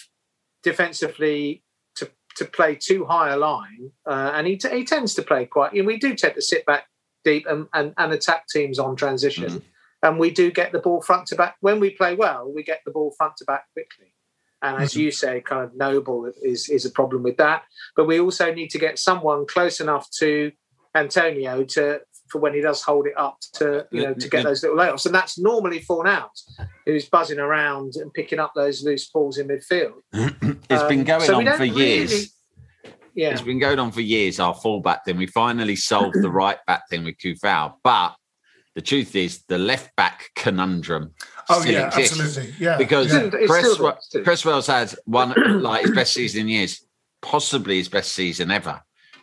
defensively to to play too high a line, uh, and he t- he tends to play quite. You know, we do tend to sit back deep and, and, and attack teams on transition, mm-hmm. and we do get the ball front to back when we play well. We get the ball front to back quickly, and as mm-hmm. you say, kind of Noble is is a problem with that. But we also need to get someone close enough to Antonio to for when he does hold it up to you know to get those little layoffs, and that's normally Fornals who's buzzing around and picking up those loose balls in midfield. It's um, been going so on for really, years. Yeah, it's been going on for years. Our fullback thing. We finally solved the right back thing with Coufal, but the truth is the left back conundrum. Oh still yeah, exists absolutely. Yeah, because yeah. Cresswell, Cresswell's had one like his best season in years, possibly his best season ever.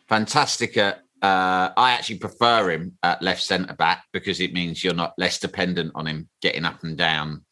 Fantastic. Uh, I actually prefer him at left centre back because it means you're not less dependent on him getting up and down.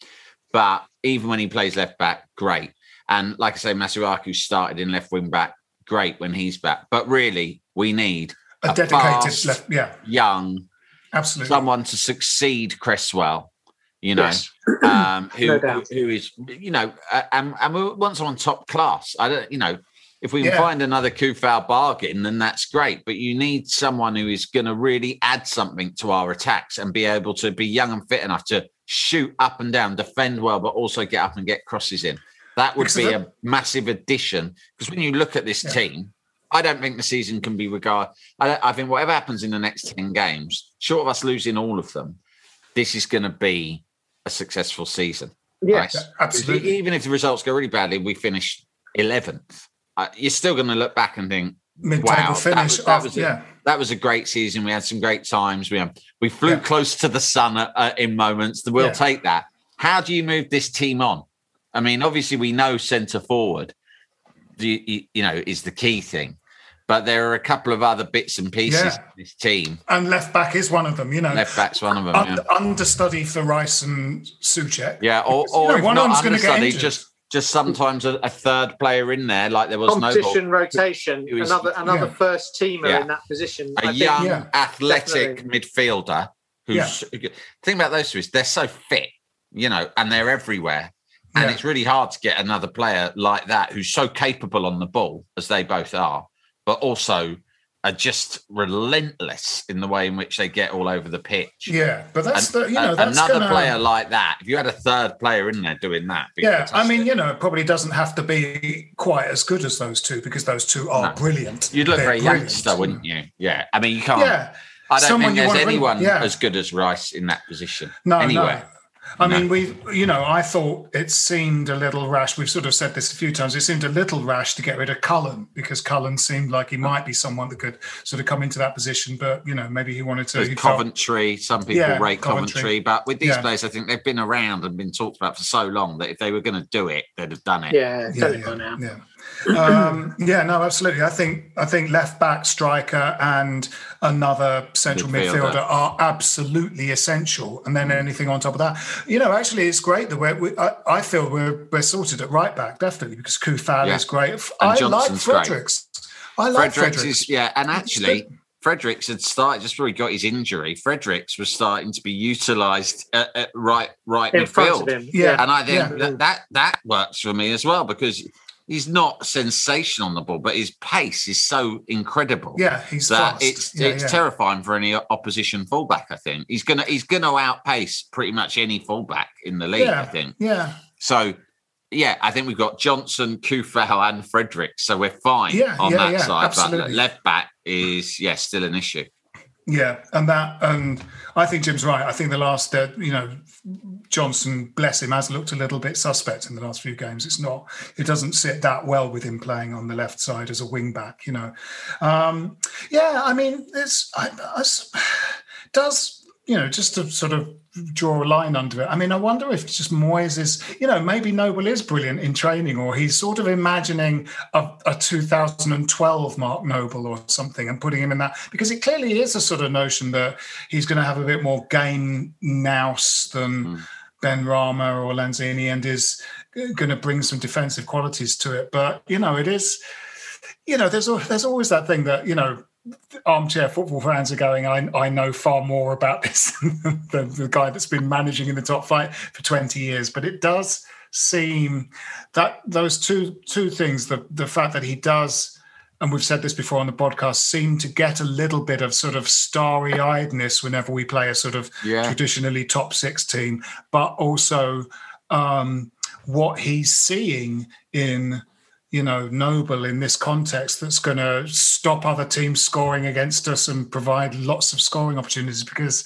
But even when he plays left back, great. And like I say, Masuaku started in left wing back. Great when he's back. But really, we need a, a dedicated, fast, left, yeah. young, absolutely someone to succeed Cresswell, you know, yes. um, who, no doubt. who is, you know, uh, and, and we want someone top class. I don't, you know, if we can yeah. find another Coufal bargain, then that's great. But you need someone who is going to really add something to our attacks and be able to be young and fit enough to shoot up and down, defend well, but also get up and get crosses in. That would be a massive addition because when you look at this yeah. team, I don't think the season can be regarded. I, I think whatever happens in the next ten games, short of us losing all of them, this is going to be a successful season. Yes, right? Absolutely. Even if the results go really badly, we finish eleventh. Uh, you're still going to look back and think, wow, that was, that, was a, yeah. that was a great season. We had some great times. We had, we flew yeah. close to the sun at, uh, in moments. We'll yeah. take that. How do you move this team on? I mean, obviously, we know centre forward, you, you know, is the key thing, but there are a couple of other bits and pieces yeah. in this team, and left back is one of them. You know, left back's one of them. Un- yeah. Understudy for Rice and Souček. Yeah, or, because, or know, if one not understudy, just just sometimes a, a third player in there, like there was competition Noble. rotation. Was, another another yeah. first teamer yeah. in that position. A I young, think, yeah, athletic definitely. midfielder. Who's yeah. think about those two is they're so fit. you know, and they're everywhere. And yeah. it's really hard to get another player like that who's so capable on the ball, as they both are, but also are just relentless in the way in which they get all over the pitch. Yeah, but that's, and, the, you know, that's another gonna... player like that. If you had a third player in there doing that, it'd be yeah, fantastic. I mean, you know, it probably doesn't have to be quite as good as those two because those two are no. brilliant. You'd look They're very brilliant. youngster, wouldn't you? Yeah, I mean, you can't. Yeah. I don't Someone think there's anyone really, yeah. as good as Rice in that position. No, anywhere. no. I no. mean, we, you know, I thought it seemed a little rash. We've sort of said this a few times. It seemed a little rash to get rid of Cullen because Cullen seemed like he might be someone that could sort of come into that position. But, you know, maybe he wanted to. Coventry, felt, some people yeah, rate Coventry. Coventry. But with these yeah. players, I think they've been around and been talked about for so long that if they were going to do it, they'd have done it. Yeah, yeah, yeah, now. yeah. um, yeah, no, absolutely. I think I think left back, striker and another central midfielder, midfielder are absolutely essential. And then mm. anything on top of that. You know, actually, it's great that we're, we, I, I feel we're we're sorted at right back, definitely, because Coufal yeah. is great. And I Johnson's like Fredericks. Great. I like Fredericks. Fredericks. Is, yeah, and actually, Fredericks had started, just before he got his injury, Fredericks was starting to be utilised at, at right right in midfield. Yeah. And I think yeah. that, that that works for me as well, because he's not sensational on the ball, but his pace is so incredible. Yeah, he's that fast. It's, yeah, it's yeah. terrifying for any opposition fullback, I think. He's gonna he's gonna outpace pretty much any fullback in the league, yeah, I think. Yeah. So yeah, I think we've got Johnson, Coufal, and Fredericks. So we're fine yeah, on yeah, that yeah, side. Absolutely. But left back is yeah, still an issue. Yeah, and that, and I think Jim's right. I think the last, uh, you know, Johnson, bless him, has looked a little bit suspect in the last few games. It's not, it doesn't sit that well with him playing on the left side as a wing back, you know. Um, yeah, I mean, it's, I, I, does, you know, just to sort of draw a line under it. I mean, I wonder if just Moyes is, you know, maybe Noble is brilliant in training, or he's sort of imagining a, a two thousand twelve Mark Noble or something and putting him in that, because it clearly is a sort of notion that he's going to have a bit more game nous than mm. Benrahma or Lanzini, and is going to bring some defensive qualities to it. But, you know, it is, you know, there's there's always that thing that, you know, armchair football fans are going, I, I know far more about this than the, the guy that's been managing in the top flight for twenty years. But it does seem that those two two things, the, the fact that he does, and we've said this before on the podcast, seem to get a little bit of sort of starry-eyedness whenever we play a sort of yeah. traditionally top six team, but also um, what he's seeing in... you know, Noble in this context that's going to stop other teams scoring against us and provide lots of scoring opportunities, because,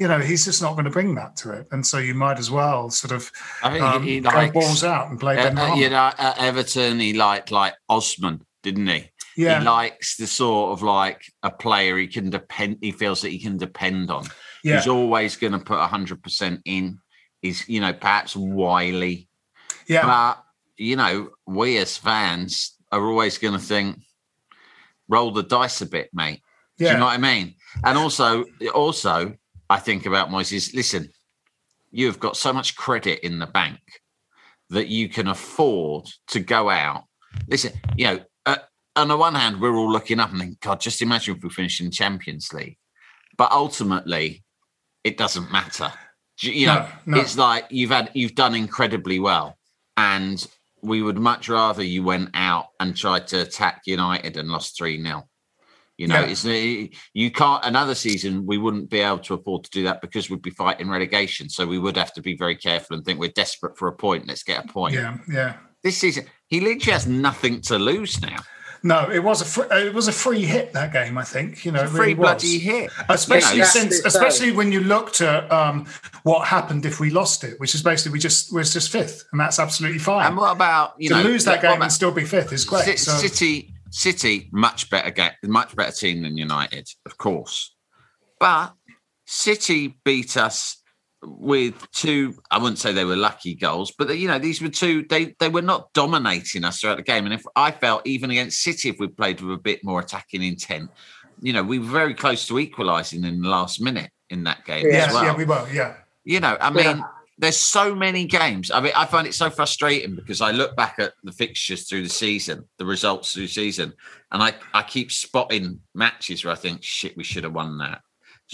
you know, he's just not going to bring that to it. And so you might as well sort of I think um, he, he likes, go balls out and play Ben Harmon. You know, at Everton, he liked, like, Osman, didn't he? Yeah. He likes the sort of, like, a player he can depend, he feels that he can depend on. Yeah. He's always going to put one hundred percent in. He's, you know, perhaps wily. Yeah. But, you know, we as fans are always going to think, roll the dice a bit, mate. Yeah. Do you know what I mean? And also, also, I think about Moyes is, listen, you have got so much credit in the bank that you can afford to go out. Listen, you know, uh, on the one hand, we're all looking up and thinking, God, just imagine if we finished in Champions League. But ultimately, it doesn't matter. You know, no, no. It's like you've had, you've done incredibly well, and we would much rather you went out and tried to attack United and lost three nil. You know, yeah. it's you can't. Another season, we wouldn't be able to afford to do that because we'd be fighting relegation. So we would have to be very careful and think we're desperate for a point. Let's get a point. Yeah, yeah. This season, he literally has nothing to lose now. No, it was a free, it was a free hit that game. I think you know, it really free was. bloody hit, especially yeah, since so. especially when you looked at um, what happened if we lost it, which is basically we just we're just fifth, and that's absolutely fine. And what about you to know, lose that game about, and still be fifth is great. C- so. City, City, much better game, much better team than United, of course, but City beat us with two, I wouldn't say they were lucky goals, but they, you know, these were two, they they were not dominating us throughout the game. And if I felt even against City, if we played with a bit more attacking intent, you know, we were very close to equalising in the last minute in that game yes, as well. Yeah, we were, yeah. You know, I mean, yeah. there's so many games. I mean, I find it so frustrating because I look back at the fixtures through the season, the results through the season, and I, I keep spotting matches where I think, shit, we should have won that.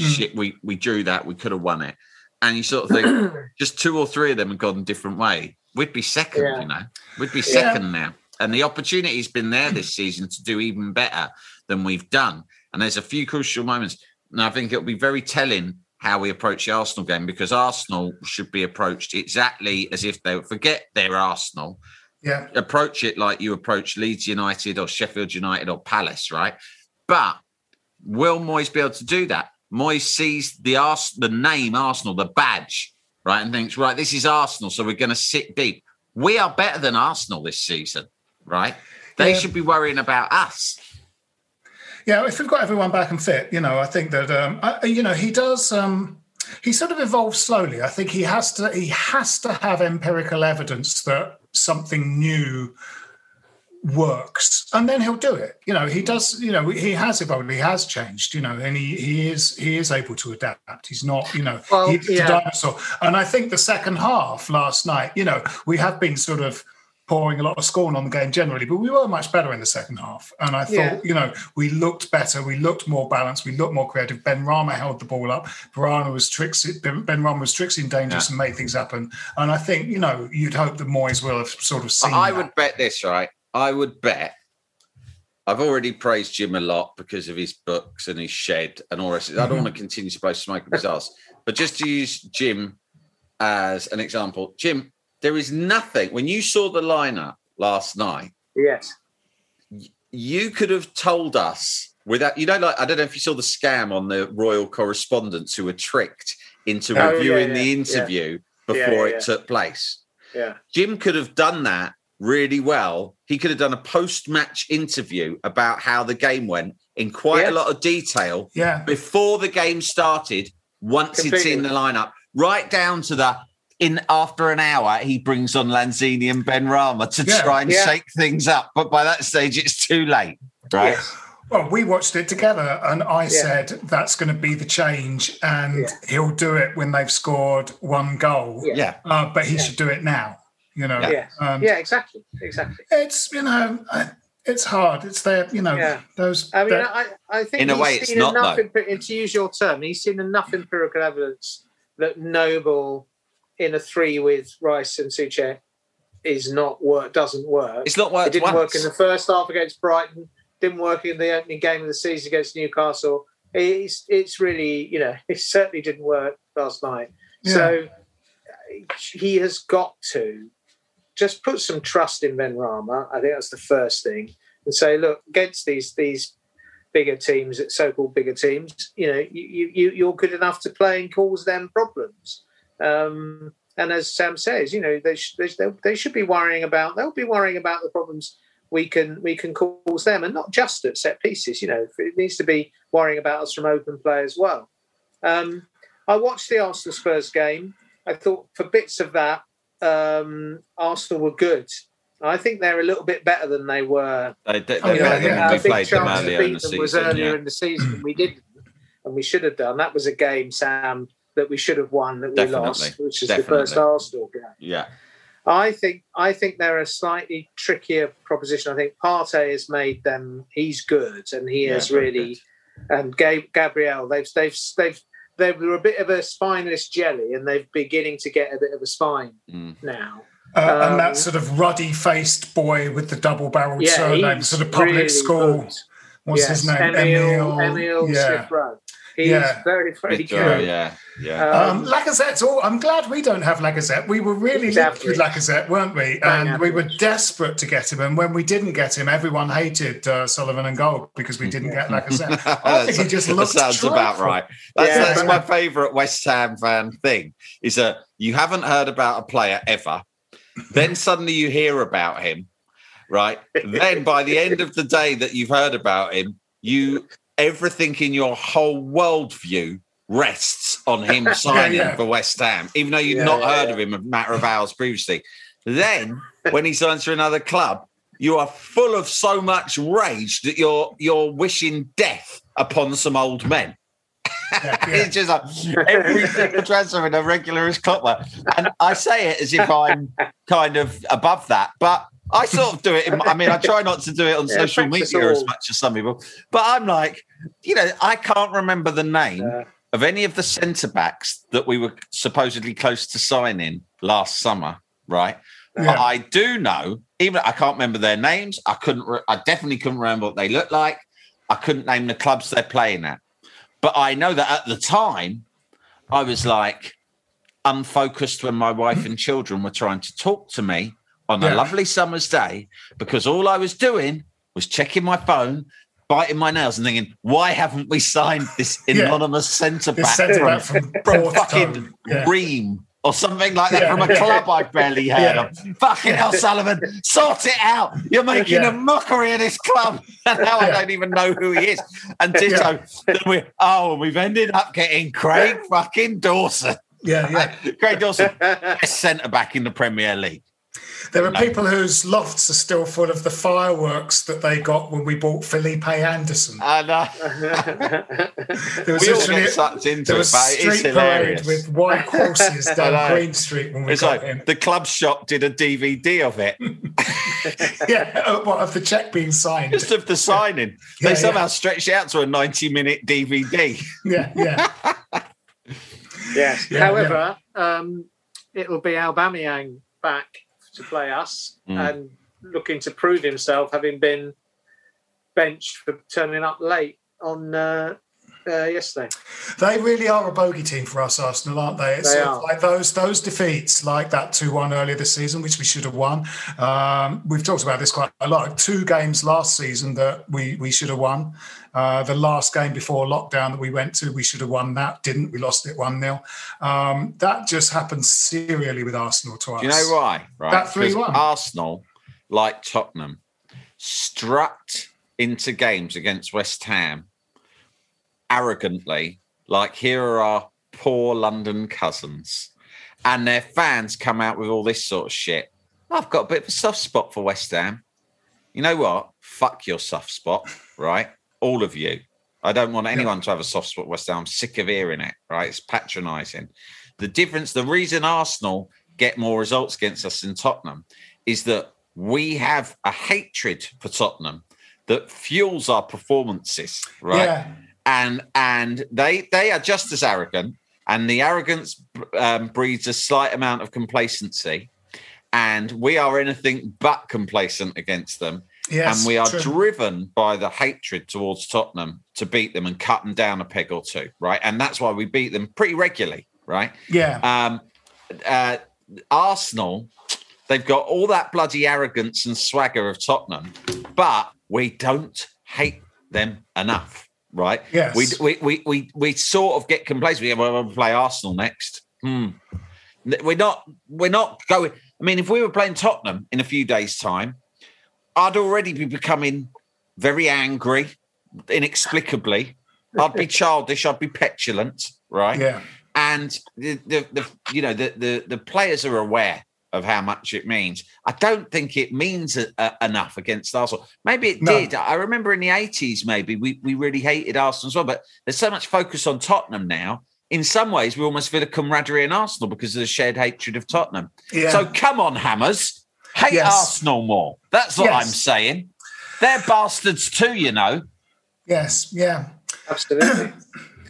Mm. Shit, we, we drew that, we could have won it. and you sort of think just two or three of them have gone a different way, we'd be second, yeah. you know. We'd be second yeah. now. And the opportunity's been there this season to do even better than we've done. And there's a few crucial moments. And I think it'll be very telling how we approach the Arsenal game, because Arsenal should be approached exactly as if they would forget they're Arsenal. Yeah. Approach it like you approach Leeds United or Sheffield United or Palace, right? But will Moyes be able to do that? Moyes sees the Ars- the name Arsenal, the badge, right, and thinks, right, this is Arsenal, so we're going to sit deep. We are better than Arsenal this season, right? They yeah. should be worrying about us. Yeah, if we've got everyone back and fit, you know, I think that, um, I, you know, he does, um, he sort of evolves slowly. I think he has to, he has to have empirical evidence that something new works, and then he'll do it. You know, he does, you know, he has evolved, he has changed, you know, and he, he is he is able to adapt. He's not, you know, well, he's yeah. a dinosaur. And I think the second half last night, you know, we have been sort of pouring a lot of scorn on the game generally, but we were much better in the second half. And I thought, yeah. you know, we looked better. We looked more balanced. We looked more creative. Benrahma held the ball up. Benrahma was tricksy, Benrahma was tricksy and dangerous yeah. and made things happen. And I think, you know, you'd hope that Moyes will have sort of seen I that. would bet this, right? I would bet. I've already praised Jim a lot because of his books and his shed and all this. Mm-hmm. I don't want to continue to blow smoke up his ass. But just to use Jim as an example, Jim, there is nothing. When you saw the lineup last night, yes, you could have told us without. You know, like I don't know if you saw the scam on the royal correspondents who were tricked into oh, reviewing yeah, yeah, the interview yeah. before yeah, yeah, it yeah. took place. Yeah, Jim could have done that really well. He could have done a post-match interview about how the game went in quite yes. a lot of detail yeah. before the game started. Once Completely. It's in the lineup, right down to the. In after an hour, he brings on Lanzini and Benrahma to yeah, try and yeah. shake things up. But by that stage, it's too late, right? Yeah. Well, we watched it together, and I yeah. said, that's going to be the change, and yeah. he'll do it when they've scored one goal. Yeah, uh, But he yeah. should do it now, you know? Yeah, um, yeah exactly, exactly. It's, you know... I, It's hard. It's their, you know, yeah. those. I mean, their... I, I think in a way, it's not though. Empir- and to use your term, he's seen enough empirical evidence that Noble in a three with Rice and Souček is not work. Doesn't work. It's not worked. It didn't once. work in the first half against Brighton. Didn't work in the opening game of the season against Newcastle. It's it's really, you know, it certainly didn't work last night. Yeah. So he has got to. Just put some trust in Benrahma. I think that's the first thing. And say, look, against these these bigger teams, so-called bigger teams, you know, you, you, you're good enough to play and cause them problems. Um, and as Sam says, you know, they, sh- they, sh- they should be worrying about, they'll be worrying about the problems we can we can cause them, and not just at set pieces, you know. It needs to be worrying about us from open play as well. Um, I watched the Arsenal-Spurs game. I thought for bits of that, Um, Arsenal were good. I think they're a little bit better than they were. They, they, oh, yeah, yeah. Our we big chance to beat them season, was earlier yeah. in the season. We didn't, and we should have done. That was a game, Sam, that we should have won, that Definitely. we lost, which is Definitely. the first Arsenal game. Yeah, I think I think they're a slightly trickier proposition. I think Partey has made them. He's good, and he yeah, is really. Good. And Gab- Gabriel, they've they've they've. They were a bit of a spineless jelly, and they're beginning to get a bit of a spine mm. now. Uh, um, and that sort of ruddy-faced boy with the double-barrelled yeah, surname, sort of public really school. Good. What's yes. his name? Emil. Emil yeah. Smith-Rowe. He's yeah. very, very good. Yeah, yeah. yeah. Um, Lacazette's all... I'm glad we don't have Lacazette. We were really exactly. linked with Lacazette, weren't we? And Bang we were desperate to get him. And when we didn't get him, everyone hated uh, Sullivan and Gold because we didn't get Lacazette. I think he just looked That sounds about right. That's, yeah, that's my favourite West Ham fan thing, is that you haven't heard about a player ever. Then suddenly you hear about him, right? Then by the end of the day that you've heard about him, you... Everything in your whole worldview rests on him signing yeah, yeah. for West Ham, even though you've yeah, not yeah, heard yeah. of him a matter of hours previously. Then, when he signs for another club, you are full of so much rage that you're you're wishing death upon some old men. Yeah, yeah. It's just like every single transfer in a regular is clockwork. And I say it as if I'm kind of above that, but... I sort of do it. In, I mean, I try not to do it on yeah, social media all. as much as some people, but I'm like, you know, I can't remember the name uh, of any of the centre-backs that we were supposedly close to signing last summer, right? Yeah. But I do know, even I can't remember their names. I couldn't. Re- I definitely couldn't remember what they looked like. I couldn't name the clubs they're playing at. But I know that at the time, I was like unfocused when my wife and children were trying to talk to me on yeah. a lovely summer's day, because all I was doing was checking my phone, biting my nails and thinking, why haven't we signed this anonymous yeah. centre-back from, from, from fucking yeah. Ream or something like that yeah. from a club I barely heard yeah. of? Fucking hell, Sullivan, sort it out. You're making yeah. a mockery of this club. And now yeah. I don't even know who he is. And ditto, yeah. we, oh, we've ended up getting Craig fucking Dawson. Yeah, yeah. Craig Dawson, best centre-back in the Premier League. There are no. people whose lofts are still full of the fireworks that they got when we bought Felipe Anderson. I know. There was we all get sucked into it, but it is hilarious. There was a street parade with white horses down Green Street when we it's got like, in. The club shop did a D V D of it. yeah, what, of the cheque being signed? Just of the signing. Yeah. They yeah, somehow yeah. stretched it out to a ninety-minute D V D. Yeah, yeah. yes. Yeah, However, yeah. Um, it will be Aubameyang back to play us mm. and looking to prove himself, having been benched for turning up late on uh, uh, yesterday. They really are a bogey team for us, Arsenal, aren't they? It's they are. Like those those defeats, like that two one earlier this season, which we should have won. Um, we've talked about this quite a lot. Two games last season that we, we should have won. Uh, the last game before lockdown that we went to, we should have won that, didn't. We lost it one nil. Um, that just happened serially with Arsenal to us. Do you know why? Right? That three one. Arsenal, like Tottenham, struck into games against West Ham arrogantly, like here are our poor London cousins. And their fans come out with all this sort of shit. I've got a bit of a soft spot for West Ham. You know what? Fuck your soft spot, right? All of you. I don't want anyone yeah. to have a soft spot West Ham. I'm sick of hearing it, right? It's patronising. The difference, the reason Arsenal get more results against us than Tottenham is that we have a hatred for Tottenham that fuels our performances, right? Yeah. And and they they are just as arrogant, and the arrogance um, breeds a slight amount of complacency, and we are anything but complacent against them. Yes, and we are true. driven by the hatred towards Tottenham to beat them and cut them down a peg or two, right? And that's why we beat them pretty regularly, right? Yeah. Um, uh, Arsenal, they've got all that bloody arrogance and swagger of Tottenham, but we don't hate them enough, right? Yes. We we we we, we sort of get complacent. We we'll play Arsenal next. Hmm. We're not we're not going. I mean, if we were playing Tottenham in a few days' time, I'd already be becoming very angry, inexplicably. I'd be childish. I'd be petulant, right? Yeah. And the, the, the you know the, the the players are aware of how much it means. I don't think it means a, a, enough against Arsenal. Maybe it no. did. I remember in the eighties, maybe we we really hated Arsenal as well. But there's so much focus on Tottenham now. In some ways, we almost feel a camaraderie in Arsenal because of the shared hatred of Tottenham. Yeah. So come on, Hammers. Hate yes. Arsenal more. That's what yes. I'm saying. They're bastards too, you know. Yes, yeah. Absolutely.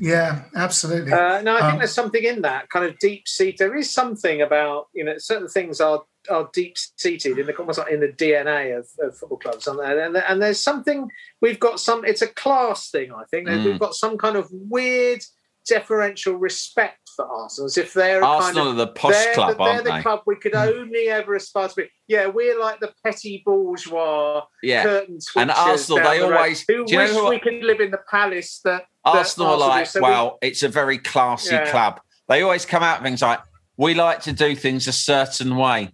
yeah, absolutely. Uh, no, I think um, there's something in that, kind of deep-seated. There is something about, you know, certain things are are deep-seated in the almost like in the D N A of, of football clubs. And, and, and there's something, we've got some, it's a class thing, I think. Mm. We've got some kind of weird deferential respect for Arsenal, as if they're Arsenal kind of, are the posh they're, club, they're, aren't they're the they? club we could only ever aspire to be. Yeah, we're like the petty bourgeois. Yeah, curtain and Arsenal, they the always who do wish you know who, we could live in the palace. That Arsenal, that Arsenal are like, so well, we, it's a very classy yeah. club. They always come out with things like, we like to do things a certain way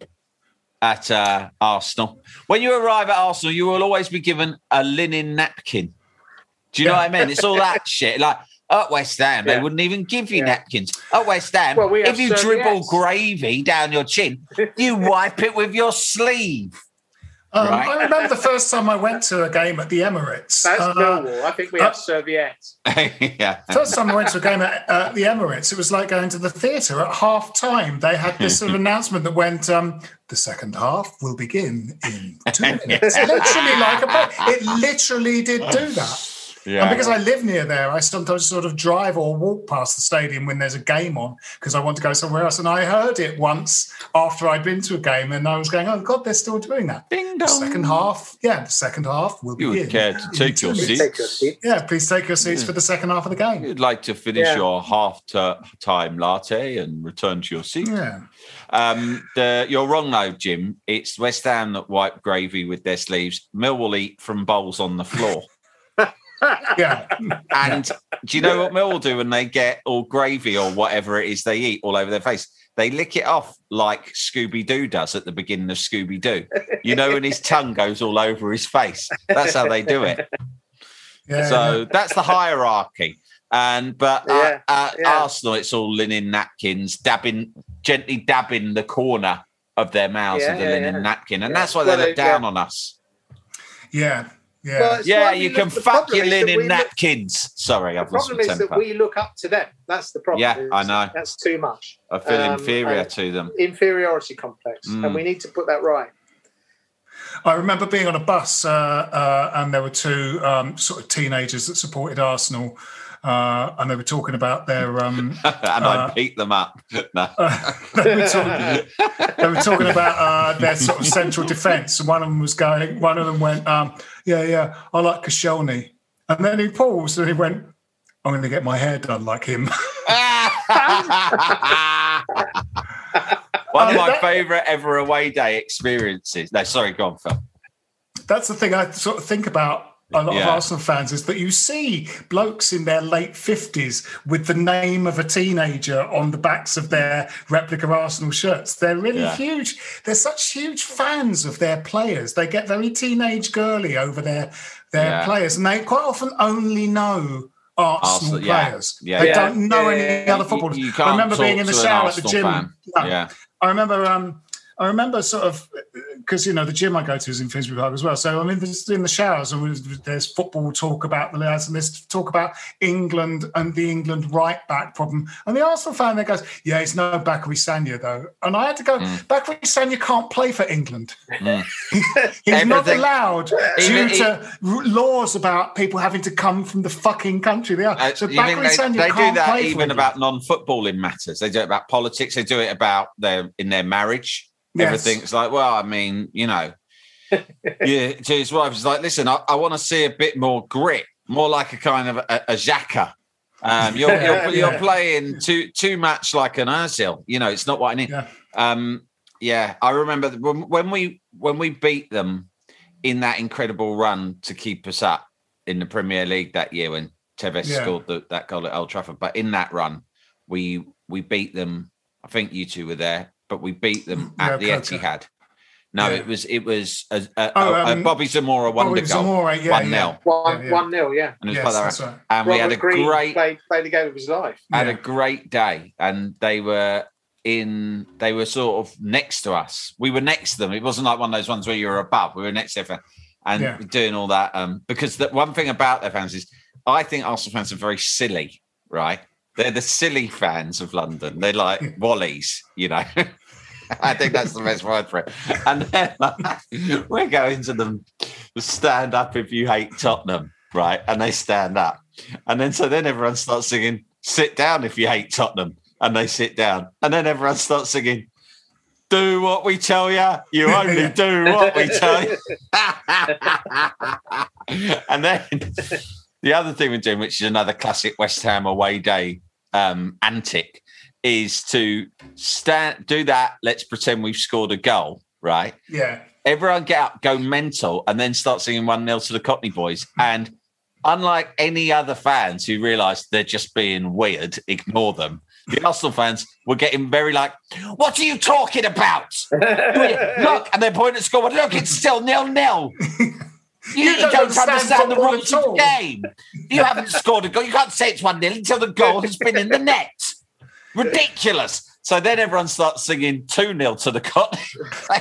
at uh, Arsenal. When you arrive at Arsenal, you will always be given a linen napkin. Do you yeah. know what I mean? It's all that shit, like. At West Ham, yeah. they wouldn't even give you yeah. napkins. At West Ham, well, we if you dribble yes. gravy down your chin, you wipe it with your sleeve. Um, right? I remember the first time I went to a game at the Emirates. That's uh, normal. I think we uh, have serviettes. yeah. First time I went to a game at uh, the Emirates, it was like going to the theatre at half time. They had this sort of announcement that went, um, the second half will begin in two minutes. Literally like a, it literally did do that. Yeah. And because I live near there, I sometimes sort of drive or walk past the stadium when there's a game on because I want to go somewhere else. And I heard it once after I'd been to a game and I was going, oh, God, they're still doing that. Ding dong. Second half. Yeah, the second half will begin. You would care to take your seats. Take your seat. Yeah, please take your seats yeah. for the second half of the game. You'd like to finish yeah. your half-time latte and return to your seat. Yeah. Um, the, you're wrong, though, Jim. It's West Ham that wipe gravy with their sleeves. Millwall eat from bowls on the floor. yeah. And do you know what Millwall do when they get all gravy or whatever it is they eat all over their face? They lick it off like Scooby-Doo does at the beginning of Scooby-Doo. You know, when his tongue goes all over his face. That's how they do it. Yeah. So that's the hierarchy. And but yeah. at, at yeah. Arsenal, it's all linen napkins, dabbing, gently dabbing the corner of their mouths yeah, with a yeah, linen yeah. napkin. And yeah. that's why they well, look down yeah. on us. Yeah. Yeah, well, yeah you look, can fuck your linen napkins. Look, Sorry, I've lost my temper. The problem is that we look up to them. That's the problem. Yeah, I know. That's too much. I feel um, inferior to them. Inferiority complex. Mm. And we need to put that right. I remember being on a bus uh, uh, and there were two um, sort of teenagers that supported Arsenal uh, and they were talking about their... Um, and uh, I beat them up. No. uh, they, were talking, they were talking about uh, their sort of central defence. One of them was going... One of them went... Um, Yeah, yeah, I like Koscielny. And then he paused and he went, I'm going to get my hair done like him. One of my favourite ever away day experiences. No, sorry, go on, Phil. That's the thing I sort of think about a lot yeah. of Arsenal fans is that you see blokes in their late fifties with the name of a teenager on the backs of their replica Arsenal shirts. They're really yeah. huge. They're such huge fans of their players. They get very teenage girly over their, their yeah. players. And they quite often only know Arsenal, Arsenal players. Yeah. Yeah. They yeah. don't know yeah. any other footballers. You, you I remember being in the shower at the gym. No. Yeah. I remember... Um, I remember sort of, because, you know, the gym I go to is in Finsbury Park as well. So, I mean, there's in the showers and there's football talk about the lads and there's talk about England and the England right-back problem. And the Arsenal fan there goes, yeah, it's no Bakary Sanya, though. And I had to go, mm. Bakary Sanya can't play for England. Mm. He's Everything. not allowed even due he, to laws about people having to come from the fucking country they are. Uh, so Bakary Sanya they, they can't do that play even for about non-footballing matters. They do it about politics. They do it about their in their marriage. Yes. Everything's like, well, I mean, you know, yeah, to his wife, it's like, listen, I, I want to see a bit more grit, more like a kind of a, a Xhaka. Um, you're, yeah, you're, yeah. you're playing too too much like an Özil. You know, it's not what I need. Yeah, um, yeah I remember when, when we when we beat them in that incredible run to keep us up in the Premier League that year when Tevez yeah. scored the, that goal at Old Trafford. But in that run, we we beat them. I think you two were there. But we beat them at yeah, the Etihad. No, yeah. it was it was a, a, oh, um, a Bobby Zamora wonder Bobby goal, Zamora, yeah, one nil, yeah. one yeah, yeah. one nil, yeah. And, it was yes, right. and we had a Green great played, played the game of his life. Had yeah. a great day, and they were in. They were sort of next to us. We were next to them. It wasn't like one of those ones where you were above. We were next to them, and yeah. doing all that. Um, because the one thing about their fans is, I think Arsenal fans are very silly, right? They're the silly fans of London. They're like wallies, you know. I think that's the best word for it. And then like, we're going to them, stand up if you hate Tottenham, right? And they stand up. And then so then everyone starts singing, sit down if you hate Tottenham. And they sit down. And then everyone starts singing, do what we tell you. You only do what we tell you. And then... The other thing we're doing, which is another classic West Ham away day um, antic, is to stand, do that, let's pretend we've scored a goal, right? Yeah. Everyone get up, go mental, and then start singing one nil to the Cockney Boys. And unlike any other fans who realise they're just being weird, ignore them. The Arsenal fans were getting very like, what are you talking about? Look, and they're pointing at scoreboard. Look, it's still nil nil. You, you don't, don't understand, understand the rules of the game. You haven't scored a goal. You can't say it's one nil until the goal has been in the net. Ridiculous. So then everyone starts singing two nil to the Cockney.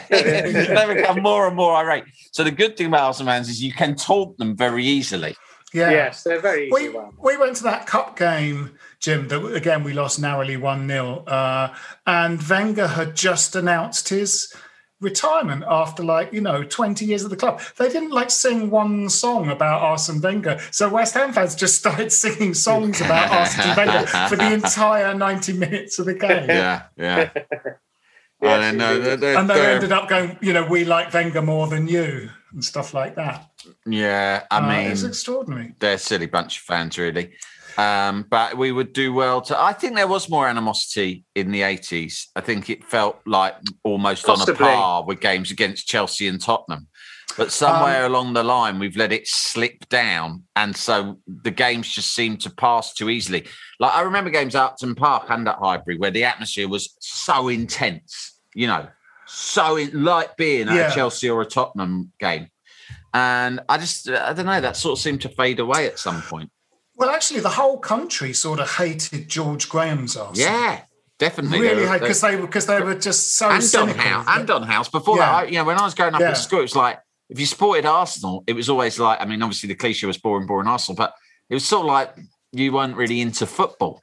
They become more and more irate. So the good thing about Arsenal fans is you can taunt them very easily. Yeah. Yes, they're very easy. We, we went to that cup game, Jim, that again we lost narrowly one nil. Uh, and Wenger had just announced his... retirement after, like, you know, twenty years of the club. They didn't, like, sing one song about Arsene Wenger. So West Ham fans just started singing songs about Arsene Wenger for the entire ninety minutes of the game. Yeah, yeah. Yeah, and, then, uh, they're, they're, and they ended up going, you know, we like Wenger more than you and stuff like that. Yeah, I uh, mean, it's extraordinary. They're a silly bunch of fans, really. Um, but we would do well to. I think there was more animosity in the eighties. I think it felt like almost possibly on a par with games against Chelsea and Tottenham. But somewhere um, along the line, we've let it slip down. And so the games just seem to pass too easily. Like, I remember games at Upton Park and at Highbury where the atmosphere was so intense, you know, so in, like being at yeah. a Chelsea or a Tottenham game. And I just, I don't know, that sort of seemed to fade away at some point. Well, actually, the whole country sort of hated George Graham's Arsenal. Yeah. Definitely, really, because they because they, they were just so. And cynical. Don House, and Don House. Before yeah. that, you know, when I was growing up yeah. at school, it was like if you supported Arsenal, it was always like. I mean, obviously the cliche was boring, boring Arsenal, but it was sort of like you weren't really into football.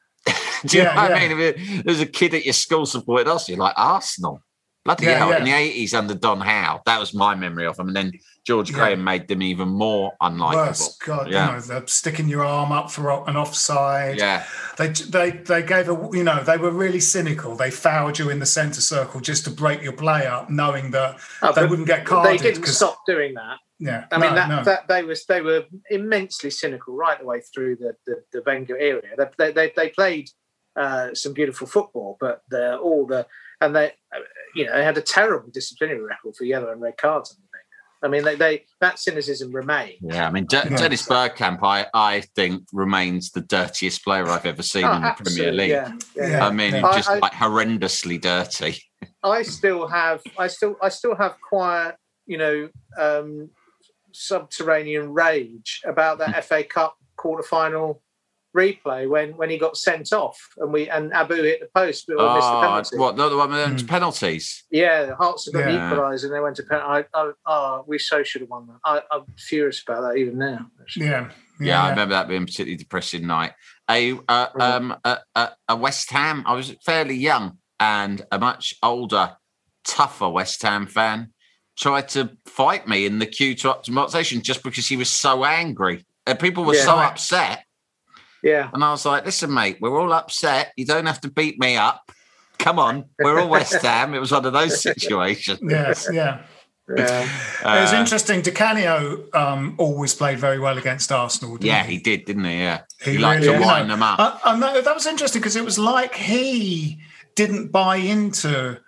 Do you yeah, know what yeah. I mean? If there was a kid at your school supported Arsenal, you're like Arsenal. Bloody yeah, hell! Yeah. In the eighties, under Don Howe, that was my memory of them. And then George Graham yeah. made them even more unlikable. Worse, God, yeah. you know, sticking your arm up for an offside. Yeah, they they they gave a you know they were really cynical. They fouled you in the centre circle just to break your play up, knowing that oh, they wouldn't get carded. They didn't stop doing that. Yeah, I mean no, that, no. that they was they were immensely cynical right the way through the the, the Wenger era. They they they played uh, some beautiful football, but the all the. And they, you know, they had a terrible disciplinary record for yellow and red cards. And I mean, they, they that cynicism remained. Yeah, I mean, De- yeah. Dennis Bergkamp, I, I think, remains the dirtiest player I've ever seen oh, in the Premier League. Yeah, yeah, yeah. I mean, yeah. just I, like horrendously dirty. I still have, I still, I still have quiet, you know, um, subterranean rage about that F A Cup quarterfinal replay when, when he got sent off and we and Abu hit the post but we oh, missed the penalty. What, not the one with mm. penalties? Yeah, Hearts have got yeah. equalised and they went to penalty. I, I, oh, we so should have won that. I, I'm furious about that even now. Yeah. yeah, yeah, I remember that being a particularly depressing night. A uh, um a, a, a West Ham. I was fairly young and a much older, tougher West Ham fan tried to fight me in the queue to optimisation just because he was so angry and people were yeah. so upset. Yeah. And I was like, listen, mate, we're all upset. You don't have to beat me up. Come on. We're all West Ham. It was one of those situations. Yes, yeah. yeah. Uh, it was interesting. Di Canio um, always played very well against Arsenal. Didn't yeah, he? he did, didn't he? Yeah. He, he liked really, to wind you know, them up. Uh, and that, that was interesting because it was like he didn't buy into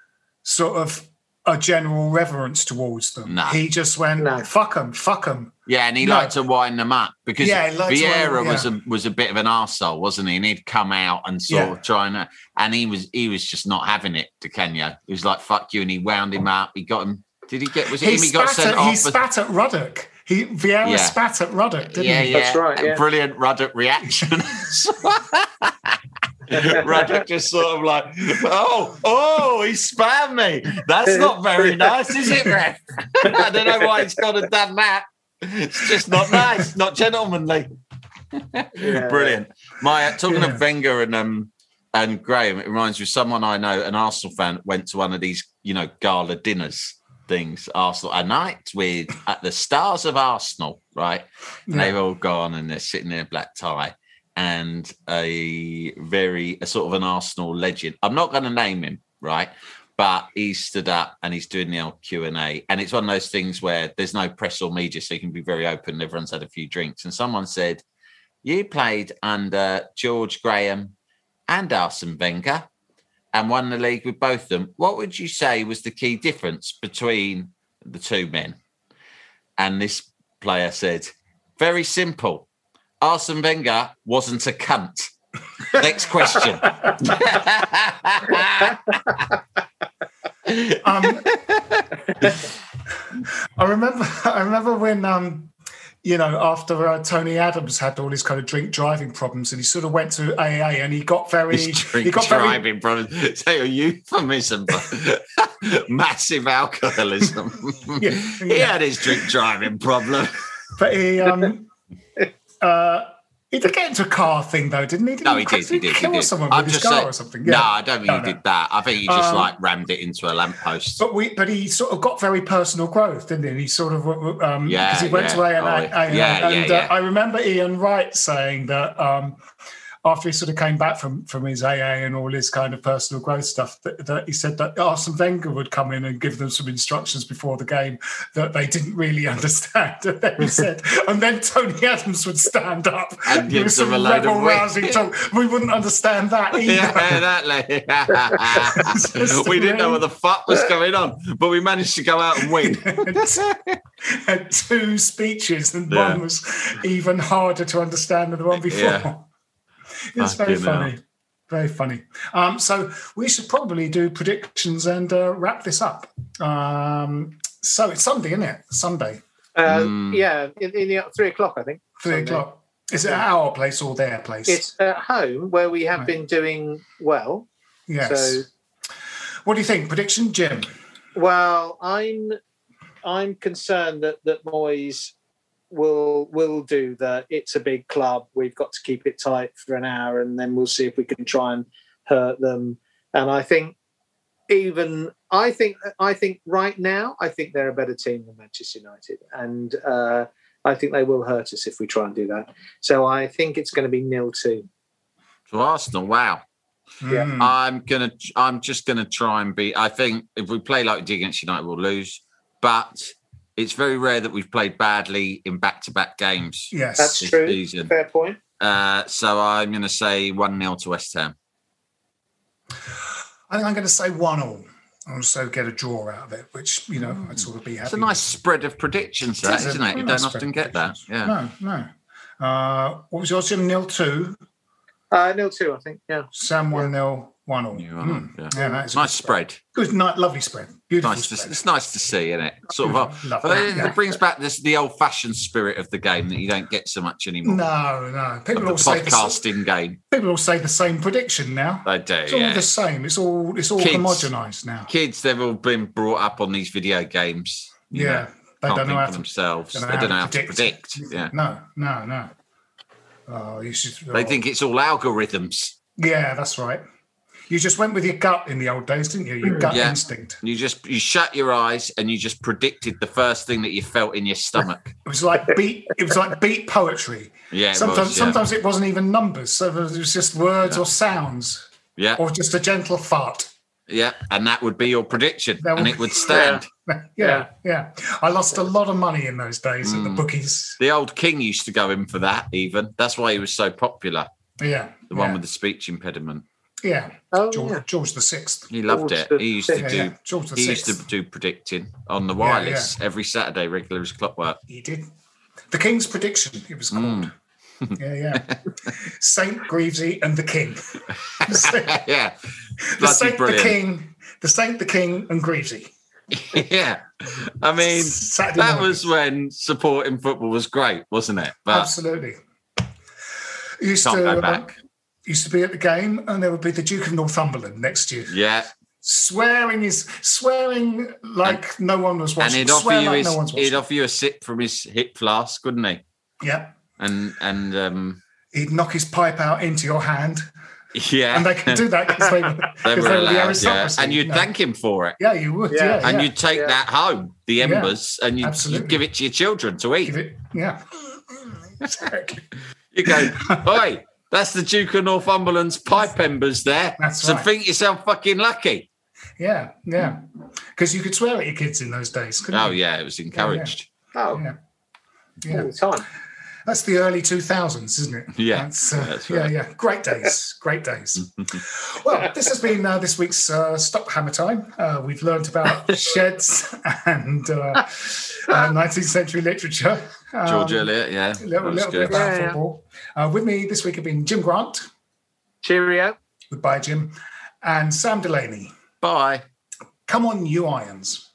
sort of a general reverence towards them. No. He just went, no. fuck them, fuck them. Yeah, and he no. liked to wind them up because yeah, Vieira wind, yeah. was a was a bit of an arsehole, wasn't he? And he'd come out and sort yeah. of trying to, and he was he was just not having it. Di Canio, he was like, "Fuck you," and he wound him up. He got him. Did he get? Was it he him? He got sent at, off. He spat at Ruddock. He Vieira yeah. spat at Ruddock, didn't yeah, he? Yeah, that's right. Yeah. Brilliant Ruddock reaction. Ruddock just sort of like, oh, oh, he spat me. That's not very nice, is it, Ref? I don't know why he's got to done that. It's just not nice, not gentlemanly. Yeah. Brilliant. My uh, talking yeah. of Wenger and um and Graham, it reminds me of someone I know, an Arsenal fan, went to one of these, you know, gala dinners things. Arsenal, a night with at the stars of Arsenal, right? And yeah. they've all gone and they're sitting there in a black tie, and a very a sort of an Arsenal legend. I'm not going to name him, right? But he stood up and he's doing the old Q and A. And it's one of those things where there's no press or media, so you can be very open. Everyone's had a few drinks. And someone said, you played under George Graham and Arsene Wenger and won the league with both of them. What would you say was the key difference between the two men? And this player said, very simple. Arsene Wenger wasn't a cunt. Next question. um, I remember. I remember when, um, you know, after uh, Tony Adams had all his kind of drink driving problems, and he sort of went to A A, and he got very his drink he got driving very, problems. Say a euphemism, but massive alcoholism. Yeah, yeah. He had his drink driving problem, but he. Um, uh, He did get into a car thing, though, didn't he? Didn't no, he, he did. He did. Kill he did. someone I'm with his car saying, or something. Yeah. No, I don't think no, he no. did that. I think he just um, like rammed it into a lamppost. But we, but he sort of got very personal growth, didn't he? And he sort of, um, yeah, because he went yeah, to A and A, oh, A and A, yeah, and yeah, yeah. Uh, I remember Ian Wright saying that um, after he sort of came back from, from his A A and all his kind of personal growth stuff, that, that he said that Arsene Wenger would come in and give them some instructions before the game that they didn't really understand. And then he said, and then Tony Adams would stand up and give some rebel rousing talk. We wouldn't understand that either. Yeah, exactly. We didn't know what the fuck was going on, but we managed to go out and win. Had two speeches, and yeah. one was even harder to understand than the one before. Yeah. It's very funny. Very funny. Um, so we should probably do predictions and uh, wrap this up. Um, so it's Sunday, isn't it? Sunday. Uh, mm. Yeah, in, in the three o'clock, I think. Three Sunday. o'clock. Is it yeah. our place or their place? It's at home where we have right. been doing well. Yes. So, what do you think? Prediction, Jim? Well, I'm I'm concerned that that Moyes We'll, we'll do the it's a big club, we've got to keep it tight for an hour and then we'll see if we can try and hurt them. And I think even, I think I think right now, I think they're a better team than Manchester United. And uh, I think they will hurt us if we try and do that. So I think it's going to be nil-two. To Arsenal, wow. Yeah. I'm gonna. I'm just going to try and be, I think if we play like we did against United, we'll lose. But it's very rare that we've played badly in back-to-back games. Yes, that's true. Season. Fair point. Uh, so I'm going to say one-nil to West Ham. I think I'm going to say one-all. I'll also get a draw out of it, which, you know, mm. I'd sort of be happy. It's a nice with. spread of predictions, that, is, isn't it? You nice don't often get that. Yeah. No, no. Uh, what was yours, Jim? nil-two? Uh, nil-two, I think, yeah. Sam one-nil. Yeah. One all. Mm. Yeah, yeah that is nice good spread. spread. Good, nice, lovely spread. Beautiful. Nice spread. To, it's nice to see, isn't it? Sort of. Love that, it, yeah. it brings back this the old-fashioned spirit of the game that you don't get so much anymore. No, no. People of all the say podcasting the, game. People all say the same prediction now. They do. It's all yeah. the same. It's all it's all kids, homogenised now. Kids, they've all been brought up on these video games. You yeah, know, they can't don't know how to themselves. They don't know, they don't how, to know how to predict. Yeah. No, no, no. Oh, you should. They oh. think it's all algorithms. Yeah, that's right. You just went with your gut in the old days, didn't you? Your gut yeah. instinct. You just you shut your eyes and you just predicted the first thing that you felt in your stomach. It was like beat. It was like beat poetry. Yeah. It sometimes was, yeah. sometimes it wasn't even numbers. So it was just words yeah. or sounds. Yeah. Or just a gentle fart. Yeah, and that would be your prediction, would, and it would stand. Yeah, yeah, yeah. I lost a lot of money in those days mm. at the bookies. The old king used to go in for that. Even that's why he was so popular. Yeah. The one yeah. with the speech impediment. Yeah. Oh, George, yeah, George the Sixth. He loved George it. The, he used to yeah, do. Yeah. George the he Sixth. used to do predicting on the wireless yeah, yeah. every Saturday, regular as clockwork. He did. The King's Prediction. It was called. Mm. Yeah, yeah. Saint Greavesy and the King. the Saint, yeah. The Saint, the King, the Saint, the King, and Greavesy. yeah, I mean Saturday that morning. was when supporting football was great, wasn't it? But absolutely. Used can't to go back. Um, Used to be at the game, and there would be the Duke of Northumberland next to you. Yeah, swearing is swearing like and, no one was watching. And he'd offer you like his, no he'd offer you a sip from his hip flask, wouldn't he? Yeah, and and um, he'd knock his pipe out into your hand. Yeah, and they could do that because they, they, they were allowed, the aristocracy. Yeah. And you'd no. thank him for it. Yeah, you would. Yeah, yeah and yeah. you'd take yeah. that home, the embers, yeah. and you'd, you'd give it to your children to eat. Give it, yeah, exactly. You go, oi. That's the Duke of Northumberland's pipe embers there. That's so right. think yourself fucking lucky. Yeah, yeah. Because you could swear at your kids in those days, couldn't oh, you? Oh, yeah, it was encouraged. Oh, yeah. Oh. yeah. All the time. That's the early two thousands, isn't it? Yeah, that's, uh, that's right. Yeah, yeah. Great days, great days. Well, this has been uh, this week's uh, Stop Hammer Time. Uh, we've learned about sheds and uh, uh, nineteenth century literature. Um, George Eliot, yeah. A little, little bit about yeah, football. Yeah. Uh, with me this week have been Jim Grant. Cheerio. Goodbye, Jim. And Sam Delaney. Bye. Come on, you irons.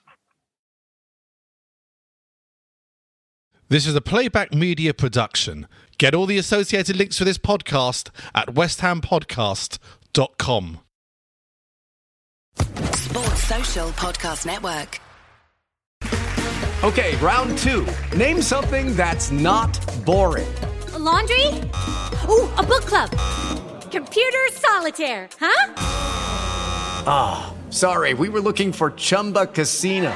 This is a Playback Media production. Get all the associated links for this podcast at west ham podcast dot com. Sports Social Podcast Network. Okay, round two. Name something that's not boring. A laundry? Ooh, a book club. Computer solitaire, huh? Ah, oh, sorry, we were looking for Chumba Casino.